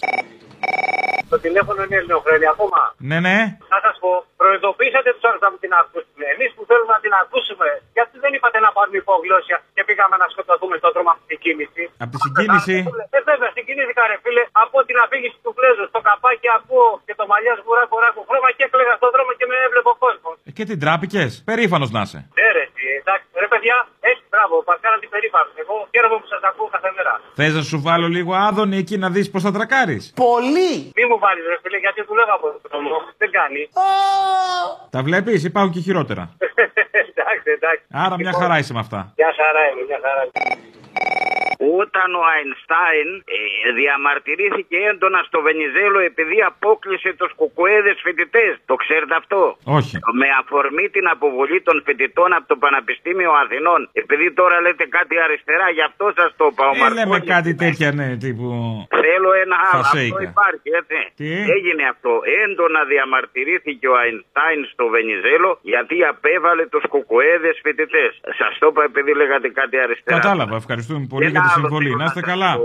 Το τηλέφωνο είναι ελληνοφρένεια ακόμα. Ναι, ναι. Θα σας πω, προειδοποίησατε τους άλλους να μην την ακούσουμε. Εμείς που θέλουμε να την ακούσουμε, γιατί δεν είπατε να πάρουμε υπογλώσια και πήγαμε να σκοτωθούμε στον δρόμο από την συγκίνηση. Από τη συγκίνηση. Ε, βέβαια, συγκινήθηκα, ρε φίλε, από την αφήγηση του Πλέζου στο καπάκι ακούω και το μαλλιά σγουρά κοράκου χρώμα και έκλαιγα στον δρόμο και με έβλεπε ο κόσμος. Ε, και την τράπηκες. Περήφανος να είσαι. Ναι, ρε, εντάξει, ρε παιδιά, έτσι μπράβο, παρκάρα την περήφανο. Εγώ χαίρομαι που σας ακούω κάθε μέρα. Θες να σου βάλω λίγο άδωνη εκεί να δεις πώς θα τρακάρεις. Πολύ! Μη μου βάλεις, ρε φίλε, γιατί δουλεύω από το νόμο. Δεν κάνει. Τα βλέπεις, υπάρχουν και χειρότερα. Εντάξει, εντάξει. Άρα μια χαρά είσαι με αυτά. Μια χαρά είμαι, μια χαρά είμαι. Όταν ο Αϊνστάιν ε, διαμαρτυρήθηκε έντονα στο Βενιζέλο επειδή απόκλεισε τους κουκουέδες φοιτητές. Το ξέρετε αυτό? Όχι. Με αφορμή την αποβολή των φοιτητών από το Πανεπιστήμιο Αθηνών. Επειδή τώρα λέτε κάτι αριστερά, γι' αυτό σας το είπα. Δεν λέμε κάτι τέτοια, ναι, τύπου. Θέλω ένα άλλο. Αυτό υπάρχει, έτσι. Τι? Έγινε αυτό. Έντονα διαμαρτυρήθηκε ο Αϊνστάιν στο Βενιζέλο γιατί απέβαλε τους κουκουέδες φοιτητές. Σας το είπα επειδή λέγατε κάτι αριστερά. Κατάλαβα, ευχαριστούμε πολύ. Για τη συμβολή. Να είστε καλά.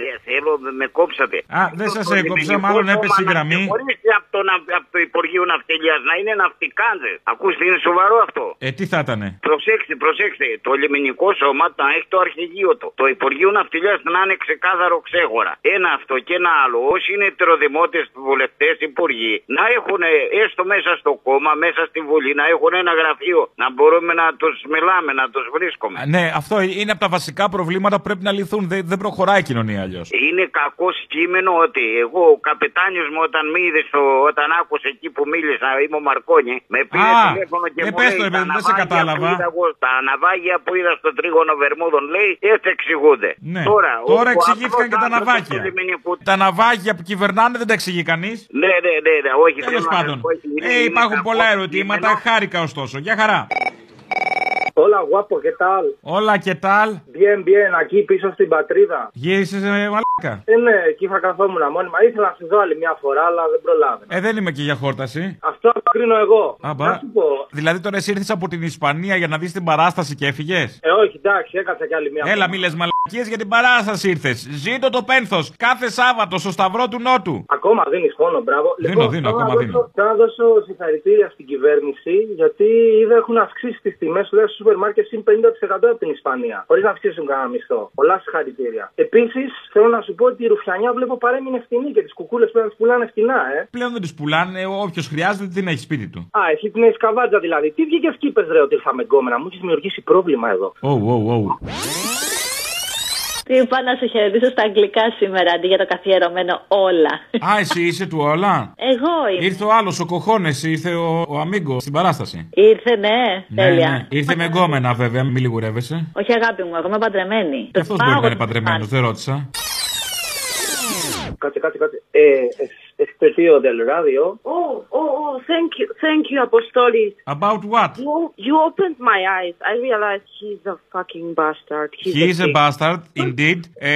Ναι, θέλω, με κόψατε. Α, δεν σας έκοψα, μάλλον έπεσε η γραμμή. Μπορείτε από, από το Υπουργείο Ναυτιλίας να είναι ναυτικάνδες. Ακούστε, είναι σοβαρό αυτό. Ε, τι θα ήτανε. Προσέξτε, προσέξτε. Το λιμινικό σώμα να έχει το αρχηγείο του. Το Υπουργείο Ναυτιλίας να είναι ξεκάθαρο ξέχωρα. Ένα αυτό και ένα άλλο. Όσοι είναι ετεροδημότες, βουλευτές, υπουργοί, να έχουν έστω μέσα στο κόμμα, μέσα στη Βουλή, να έχουν ένα γραφείο. Να μπορούμε να τους μιλάμε, να τους βρίσκουμε. Ναι, αυτό είναι από τα βασικά προβλήματα που πρέπει να λυθούν. Δεν, δεν προχωράει η κοινωνία. Είναι κακό κείμενο ότι εγώ ο καπετάνιος μου όταν μ' είδε στο, όταν άκουσε εκεί που μίλησα, είμαι ο Μαρκόνι, με πήρε τηλέφωνο και μου λέει τα ναυάγια, που, τα ναυάγια που είδα στο τρίγωνο Βερμούδων, λέει, έτσι εξηγούνται. Ναι. Τώρα, Τώρα εξηγήθηκαν και τα ναυάγια. Τα ναυάγια που κυβερνάνε δεν τα εξηγεί κανείς. Ναι, ναι, ναι, ναι, όχι. Τέλος πάντων, ε, υπάρχουν πολλά ερωτήματα, χάρηκα ωστόσο, για χαρά. Hola guapo, ¿qué tal? Hola, ¿qué tal? Bien, bien, aquí πίσω στην πατρίδα. Γύρισες με μαλάκα. Ε, ναι, εκεί είχα καθόμουν μόνιμα. Ήθελα να σε δω άλλη μια φορά, αλλά δεν προλάβαινα. Ε, δεν είμαι και για χόρταση. Αυτό το κρίνω εγώ. Αμπά. Να σου πω. Δηλαδή τώρα εσύ ήρθες από την Ισπανία για να δεις την παράσταση και έφυγες. Ε, όχι, εντάξει, έκατσα κι άλλη μια φορά. Έλα, μη λες μαλάκα. για την παράσταση ήρθες. Ζήτω το πένθος κάθε Σάββατο στο Σταυρό του Νότου. Ακόμα δίνεις χρόνο, μπράβο. Δίνω, λοιπόν, δίνω, ακόμα δώσω, δίνω. Θα δώσω συγχαρητήρια στην κυβέρνηση, γιατί είδα έχουν αυξήσει τις τιμές του σούπερ μάρκετ συν πενήντα τοις εκατό από την Ισπανία. Χωρίς να αυξήσουν κανένα μισθό. Πολλά συγχαρητήρια. Επίσης, θέλω να σου πω ότι η ρουφιανιά βλέπω παρέμεινε φτηνή και τις κουκούλες πρέπει να τις πουλάνε φτηνά, ε. Πλέον δεν τις πουλάνε, όποιος χρειάζεται την έχει σπίτι του. Α, εσύ την έχει καβάτζα δηλαδή. Τι βγήκε και είπε, ρε, ότι ήρθαμε γκόμενα, μου έχει δημιουργήσει πρόβλημα εδώ. Oh, oh, oh. Είπα να σε χαιρετήσω στα αγγλικά σήμερα αντί για το καθιερωμένο όλα. Α, εσύ είσαι του όλα. Εγώ είμαι. Ήρθε ο άλλος, ο Κοχώνες, ήρθε ο, ο Αμίγκο στην παράσταση. Ήρθε, ναι, ναι τέλεια. Ναι. Ήρθε με γκόμενα, βέβαια, μην λιγουρεύεσαι. Όχι, αγάπη μου, εγώ είμαι παντρεμένη. Και αυτός μπορεί να είναι παντρεμένος, δεν ρώτησα. Κάτσε, κάτσε, κάτσε. Ε, Especial del radio. Oh, oh, oh, thank you, thank you, Apostolis. About what? You, you opened my eyes. I realized he's a fucking bastard. He's he a is pig. a bastard, indeed. Uh,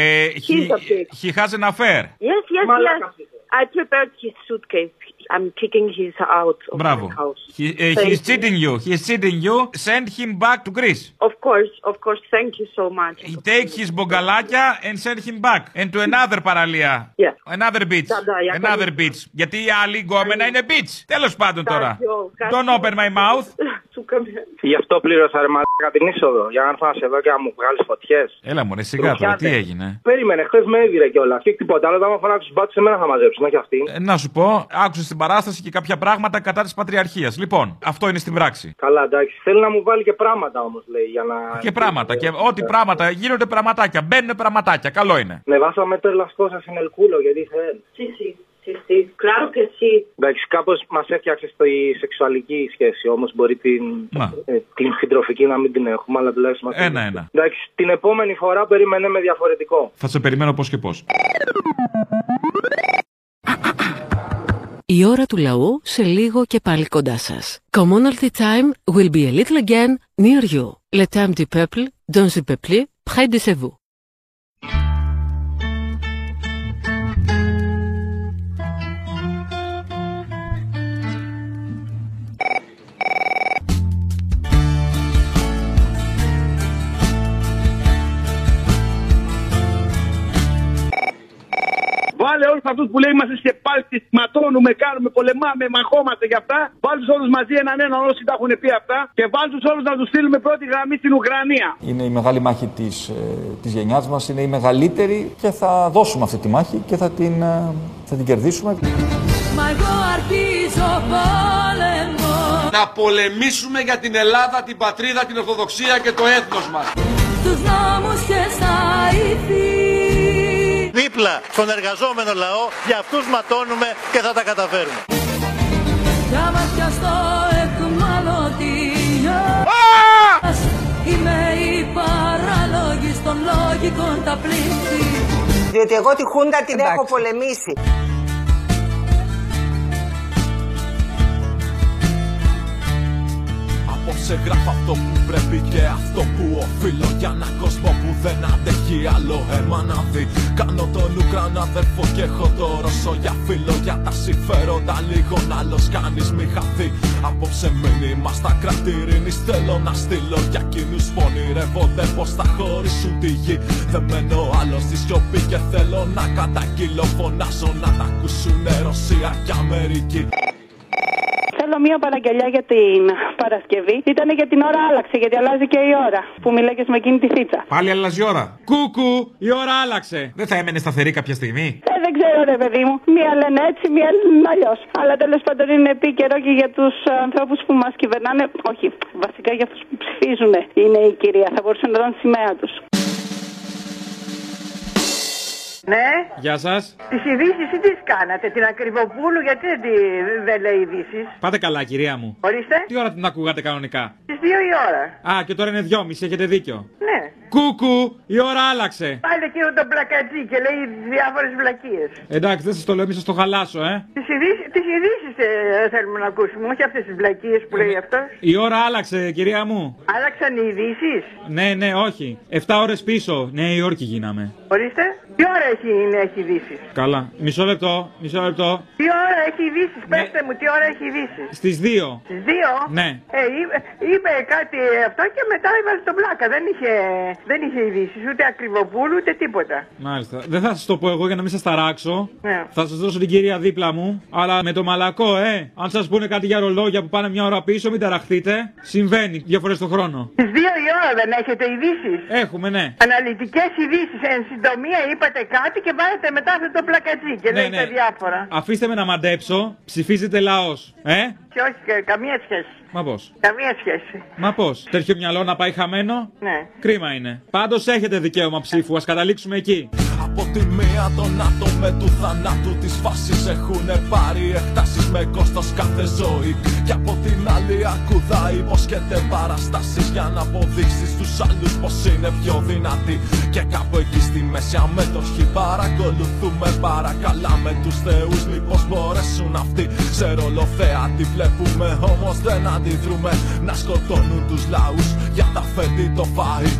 he's he, a pig. He has an affair. Yes, yes, Malaga. yes. I prepared his suitcase. I'm kicking his out of Bravo. the house. He, uh, he's cheating you. He's cheating you. Send him back to Greece. Of course, of course. Thank you so much. He take his bogalakia and send him back. And to another paralia. Yeah. Another beach. Da, da, yeah, another yeah. beach. Γιατί η άλλη γκόμενα είναι beach. Τέλος πάντων τώρα. Don't open my mouth. Γι' αυτό πλήρωσα ρε μαλάκα την είσοδο. Για να φας εδώ και να μου βγάλεις φωτιές. Έλα μωρέ σιγά τώρα, τι έγινε. Περίμενε, χθες με έδιρε κιόλας. Και τίποτα άλλο, άμα φωνάξεις μπάτσους εμένα θα μαζέψουν, όχι αυτοί. Ε, να σου πω, άκουσες την παράσταση και κάποια πράγματα κατά της πατριαρχίας. Λοιπόν, αυτό είναι στην πράξη. Καλά, εντάξει. Θέλει να μου βάλει και πράγματα όμως, λέει. Για να... Και πράγματα. Και ό,τι πράγματα γίνονται πραγματάκια. Μπαίνουν πραγματάκια. Καλό είναι. Νεβάσαμε τρελα κόσα στην Ελκούλο γιατί θέλει. Claro que sí. Εντάξει, κάπως μας έφτιαξε η σεξουαλική σχέση, όμως μπορεί την, ε, την συντροφική να μην την έχουμε, αλλά τουλάχιστον ένα-ένα. Εντάξει, την επόμενη φορά περίμενε με διαφορετικό. Θα σε περιμένω πώς και πώς. Η ώρα του λαού σε λίγο και πάλι κοντά σας. Commonalty time will be a little again near you. Le temps du peuple, dans le peuple, près de vous. Βάλε όλους αυτούς που λέει είμαστε σε πάλτη, ματώνουμε, κάνουμε, πολεμάμε, μαχόμαστε για αυτά. Βάλτε όλους μαζί έναν έναν όσοι τα έχουν πει αυτά και βάλτε όλους να τους στείλουμε πρώτη γραμμή στην Ουκρανία. Είναι η μεγάλη μάχη της, ε, της γενιάς μας, είναι η μεγαλύτερη και θα δώσουμε αυτή τη μάχη και θα την, ε, θα την κερδίσουμε. Μα εγώ αρχίζω πόλεμο. Να πολεμήσουμε για την Ελλάδα, την πατρίδα, την Ορθοδοξία και το έθνος μας. Στους νόμους και στα ήθη. Δίπλα στον εργαζόμενο λαό, για αυτούς ματώνουμε και θα τα καταφέρουμε. Είμαι η παραλόγη των λόγικων τα πλήθη. Διότι εγώ τη Χούντα την έχω πολεμήσει. Απόψε γράφω αυτό που πρέπει και αυτό που οφείλω για έναν κόσμο που δεν αντέχει άλλο αίμα να δει. Κάνω τον Ουκρανό αδερφό και έχω το Ρώσο για φίλο. Για τα συμφέροντα λίγων άλλος κανείς μη χαθεί. Απόψε μήνυμα στα κρατηρίνης θέλω να στείλω για εκείνους που ονειρεύονται πως θα χωρίσουν τη γη. Δεν μένω άλλος στη σιωπή και θέλω να καταγγείλω. Φωνάζω να τα ακούσουνε Ρωσία και Αμερική. Θέλω μία παραγγελιά για την Παρασκευή. Ήτανε για την ώρα άλλαξε, γιατί αλλάζει και η ώρα που μιλάγες με εκείνη τη φίτσα. Πάλι αλλάζει η ώρα. Κούκου, η ώρα άλλαξε. Δεν θα έμενε σταθερή κάποια στιγμή. Ε, δεν ξέρω, ρε παιδί μου. Μία λένε έτσι, μία λένε αλλιώς. Αλλά τέλος πάντων είναι επίκαιρο και για τους ανθρώπους που μας κυβερνάνε. Όχι, βασικά για αυτούς που ψηφίζουν είναι η κυρία. Θα μπορούσαν να δουν τη σημαία τους. Ναι. Γεια σας. Τις ειδήσεις ή τις κάνατε, την Ακριβοπούλου, γιατί δεν λέει ειδήσεις. Πάτε καλά, κυρία μου. Ορίστε. Τι ώρα την ακούγατε κανονικά? Στις δύο η ώρα. Α, και τώρα είναι δυόμιση, έχετε δίκιο. Ναι. Κούκου, η ώρα άλλαξε. Πάλι εκείνο τον πλακατζή και λέει διάφορες βλακίες. Εντάξει, δεν σας το λέω, μη σας το χαλάσω, ε. Τις ειδήσεις, τις ειδήσεις ε, θέλουμε να ακούσουμε, όχι αυτές τις βλακίες που ε, λέει αυτός. Η ώρα άλλαξε, κυρία μου. Άλλαξαν οι ειδήσεις. Ναι, ναι, όχι. εφτά ώρες πίσω, Νέα Υόρκη γίναμε. Ορίστε. Τι ώρα έχει, είναι, έχει ειδήσεις? Καλά. Μισό λεπτό, μισό λεπτό. Τι ώρα έχει ειδήσεις, ναι. Πέστε μου, τι ώρα έχει ειδήσεις? Στις δύο. Στις δύο? Ναι. Ε, είπε, είπε κάτι αυτό και μετά έβαλε τον πλάκα. Δεν είχε, δεν είχε ειδήσεις, ούτε Ακριβοπούλου, ούτε τίποτα. Μάλιστα. Δεν θα σας το πω εγώ για να μην σας ταράξω. Ναι. Θα σας δώσω την κυρία δίπλα μου. Αλλά με το μαλακό, ε. Αν σας πούνε κάτι για ρολόγια που πάνε μια ώρα πίσω, μην ταραχτείτε. Συμβαίνει δύο φορές το χρόνο. Στις δύο η ώρα δεν έχετε ειδήσεις? Έχουμε, ναι. Αναλυτικές ειδήσεις. Εν συντομία είπατε κάτι και βάλετε μετά αυτό το πλακατζί και ναι, λέτε ναι. διάφορα. Αφήστε με να μαντέψω. Ψηφίζετε λαός. Ε? Και όχι, καμία σχέση. Μα πώς? Καμία σχέση. Μα πώς? Τέτοιο μυαλό να πάει χαμένο. Ναι. Κρίμα είναι. Πάντως έχετε δικαίωμα ψήφου. Ας καταλήξουμε εκεί. Από τη μία τον άτομε του θανάτου της φάσης έχουνε πάρει εκτάσεις με κόστος κάθε ζωή. Και από την άλλη ακουδά υποσχέται παραστάσεις για να αποδείξει στους άλλους πως είναι πιο δυνατή. Και κάπου εκεί στη μέση αμέτωχοι παρακολουθούμε, παρακαλάμε τους θεούς μήπως μπορέσουν αυτοί. Σε ρολοθέα τη βλέπουμε όμως δεν αντιδρούμε, να σκοτώνουν τους λαούς για τα φέτη το φαΐ.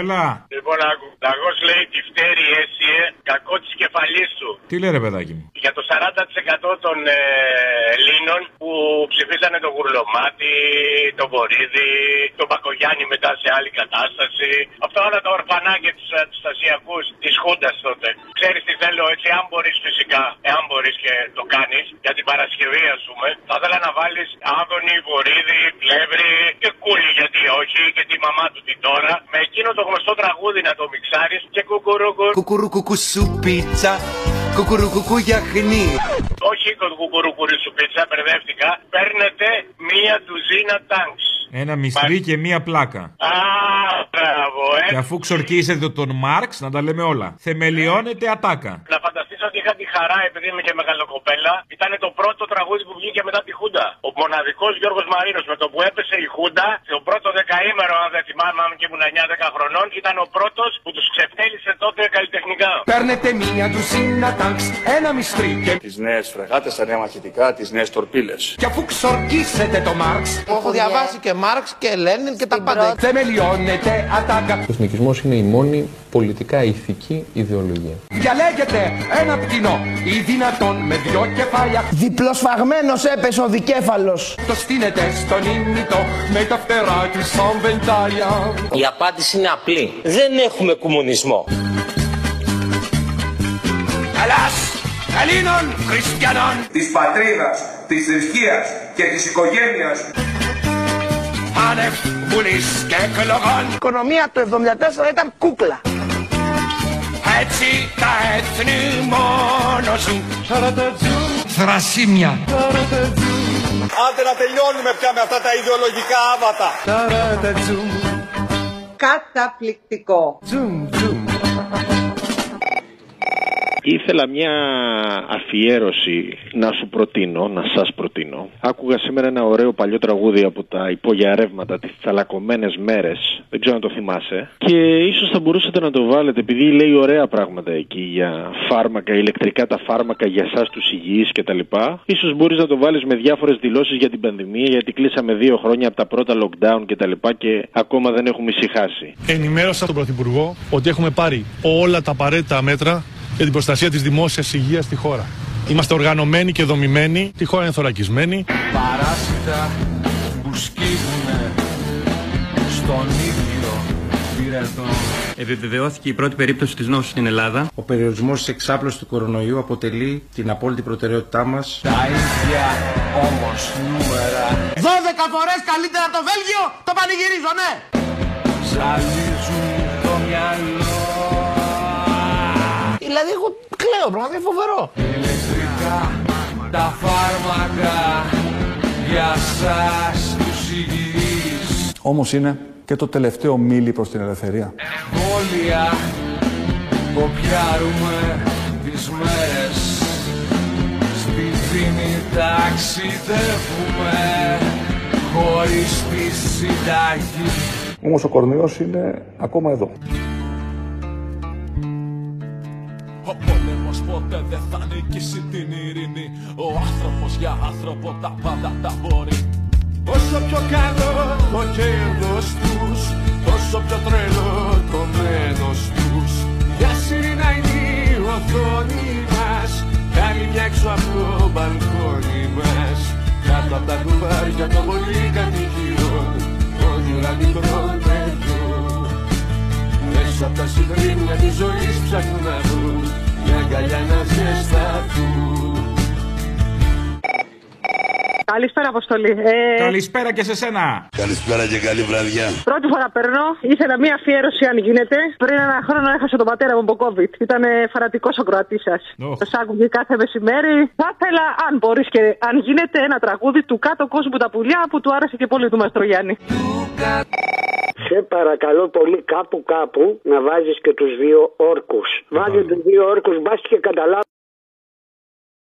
Έλα. Λοιπόν, αγός λέει τη φταίρει έσυε, κακό της κεφαλής του. Τι λέει ρε παιδάκι μου? Για το σαράντα τοις εκατό των ε, Ελλήνων που ψηφίσανε τον Γουρλωμάτι, τον Βορίδη, τον Πακογιάννη μετά σε άλλη κατάσταση. Αυτά όλα τα ορφανάκια τους αντιστασιακούς της Χούντας τότε. Ξέρεις τι θέλω έτσι, αν μπορείς φυσικά, εάν μπορείς και το κάνεις, για την Παρασκευή ας πούμε, θα ήθελα να βάλεις Άδωνη, Βορίδη, Πλεύρη και Κούλη, γιατί όχι, και τη μαμά του την τώρα, με εκείνο το γνωστό τραγούδι να το μιξάρεις και κουκουρούκου. Κουκουρούκου σου πίτσα, κουκουρούκου γιαχνί. Όχι το κουκουρούκου σου πίτσα, μπερδεύτηκα. Παίρνετε μία ντουζίνα τάγκς. Ένα μυστρί Μα... και μία πλάκα. Α, μπράβο, ε. Και αφού ξορκίσετε τον Μάρξ, να τα λέμε όλα. Θεμελιώνεται ατάκα. Να φανταστείς ότι είχα τη χαρά, επειδή είμαι και μεγαλοκοπέλα, ήταν το πρώτο τραγούδι που βγήκε μετά τη Χούντα. Ο μοναδικός Γιώργος Μαρίνος, με το που έπεσε η Χούντα, το πρώτο δεκαήμερο, αν δεν θυμάμαι, αν και ήμουν εννιά δέκα χρονών, ήταν ο πρώτος που τους ξεφτέλισε τότε καλλιτεχνικά. Παίρνετε μία ντουζίνα τάγκς, ένα μυστρί και... τις νέες φρεγάτες, τα νέα μαχητικά, τις νέες τορπίλες. Και αφού ξορκίσετε το Μάρξ, έχω διαβάσει και Μάρξ και Λένιν και τα πάντα. Θεμελιώνεται ατάκα. Ο εθνικισμός είναι η μόνη πολιτικά ηθική ιδεολογία. Διαλέγεται ένα πτηνό ή δυνατόν με δυο κεφάλια. Διπλοσφαγμένος έπεσε ο δικέφαλος. Το στείνεται στον ήμιτο με τα φτερά του σαν βεντάλια. Η απάντηση είναι απλή. Δεν έχουμε κομμουνισμό. Καλάς! Ελλήνων χριστιανών! Της πατρίδας, της θρησκείας και της οικογένειας. Άνευ βουλής και εκλογών. Η οικονομία του εβδομήντα τέσσερα ήταν κούκλα. Έτσι τα έθνη μόνο σου. Θρασίμια. Άντε να τελειώνουμε πια με αυτά τα ιδεολογικά άβατα. Καταπληκτικό. Τζουμ τζουμ. Ήθελα μια αφιέρωση να σου προτείνω, να σας προτείνω. Άκουγα σήμερα ένα ωραίο παλιό τραγούδι από τα υπόγεια ρεύματα, τις τσαλακωμένες μέρες. Δεν ξέρω αν το θυμάσαι. Και ίσως θα μπορούσατε να το βάλετε, επειδή λέει ωραία πράγματα εκεί για φάρμακα, ηλεκτρικά τα φάρμακα για εσάς τους υγιείς κτλ. Ίσως μπορείς να το βάλεις με διάφορες δηλώσεις για την πανδημία, γιατί κλείσαμε δύο χρόνια από τα πρώτα lockdown κτλ. Και ακόμα δεν έχουμε ησυχάσει. Ενημέρωσα τον Πρωθυπουργό ότι έχουμε πάρει όλα τα απαραίτητα μέτρα για την προστασία της δημόσιας υγείας στη χώρα. Είμαστε οργανωμένοι και δομημένοι, τη χώρα είναι θωρακισμένη. Παράσιτα που σκύβουνε στον ίδιο πυρετό. Επιβεβαιώθηκε η πρώτη περίπτωση της νόσου στην Ελλάδα. Ο περιορισμός της εξάπλωσης του κορονοϊού αποτελεί την απόλυτη προτεραιότητά μας. Τα ίδια όμως νούμερα. δώδεκα φορές καλύτερα από το Βέλγιο, το πανηγυρίζω, ναι! Ζαλίζουν το μυαλό. Δηλαδή εγώ κλαίω, πραγματικά είναι φοβερό. Ηλεκτρικά τα φάρμακα για σας τους υγιείς. Όμως είναι και το τελευταίο μίλι προς την ελευθερία. Εμβόλια κοπιάρουμε τις μέρες. Στη δίνη ταξιδεύουμε χωρίς τη συνταγή. Όμως ο κορονοϊός είναι ακόμα εδώ. Ο πόλεμος ποτέ δεν θα νικήσει την ειρήνη. Ο άνθρωπος για άνθρωπο τα πάντα τα μπορεί. Όσο πιο καλό το κέρδος τους, τόσο πιο τρελό το μένος τους. Διάσυρη να είναι η οθόνη μας, άλλη μια έξω από το μπαλκόνι μας. Κάτω απ' τα κουβάρια των πολυκατοικιών, όνειρα μικρών παιδιών. Μέσα απ' τα συντρίμια της ζωής ψάχνουν να βρουν μια αγκαλιά να ζεσταθούν. Καλησπέρα, Αποστολή. Ε... Καλησπέρα και σε σένα. Καλησπέρα και καλή βραδιά. Πρώτη φορά παίρνω. Ήθελα μία αφιέρωση, αν γίνεται. Πριν ένα χρόνο έχασα τον πατέρα μου από COVID. Ήταν φανατικός ακροατής σας. Oh. Σας άκουγε κάθε μεσημέρι. Θα ήθελα, αν μπορείς και αν γίνεται, ένα τραγούδι του Κάτω Κόσμου τα Πουλιά που του άρεσε και πολύ του Μαστρογιάννη. Σε παρακαλώ πολύ, κάπου κάπου να βάζεις και τους δύο όρκους. Βάζεις τους δύο όρκους, μπας και καταλάβεις.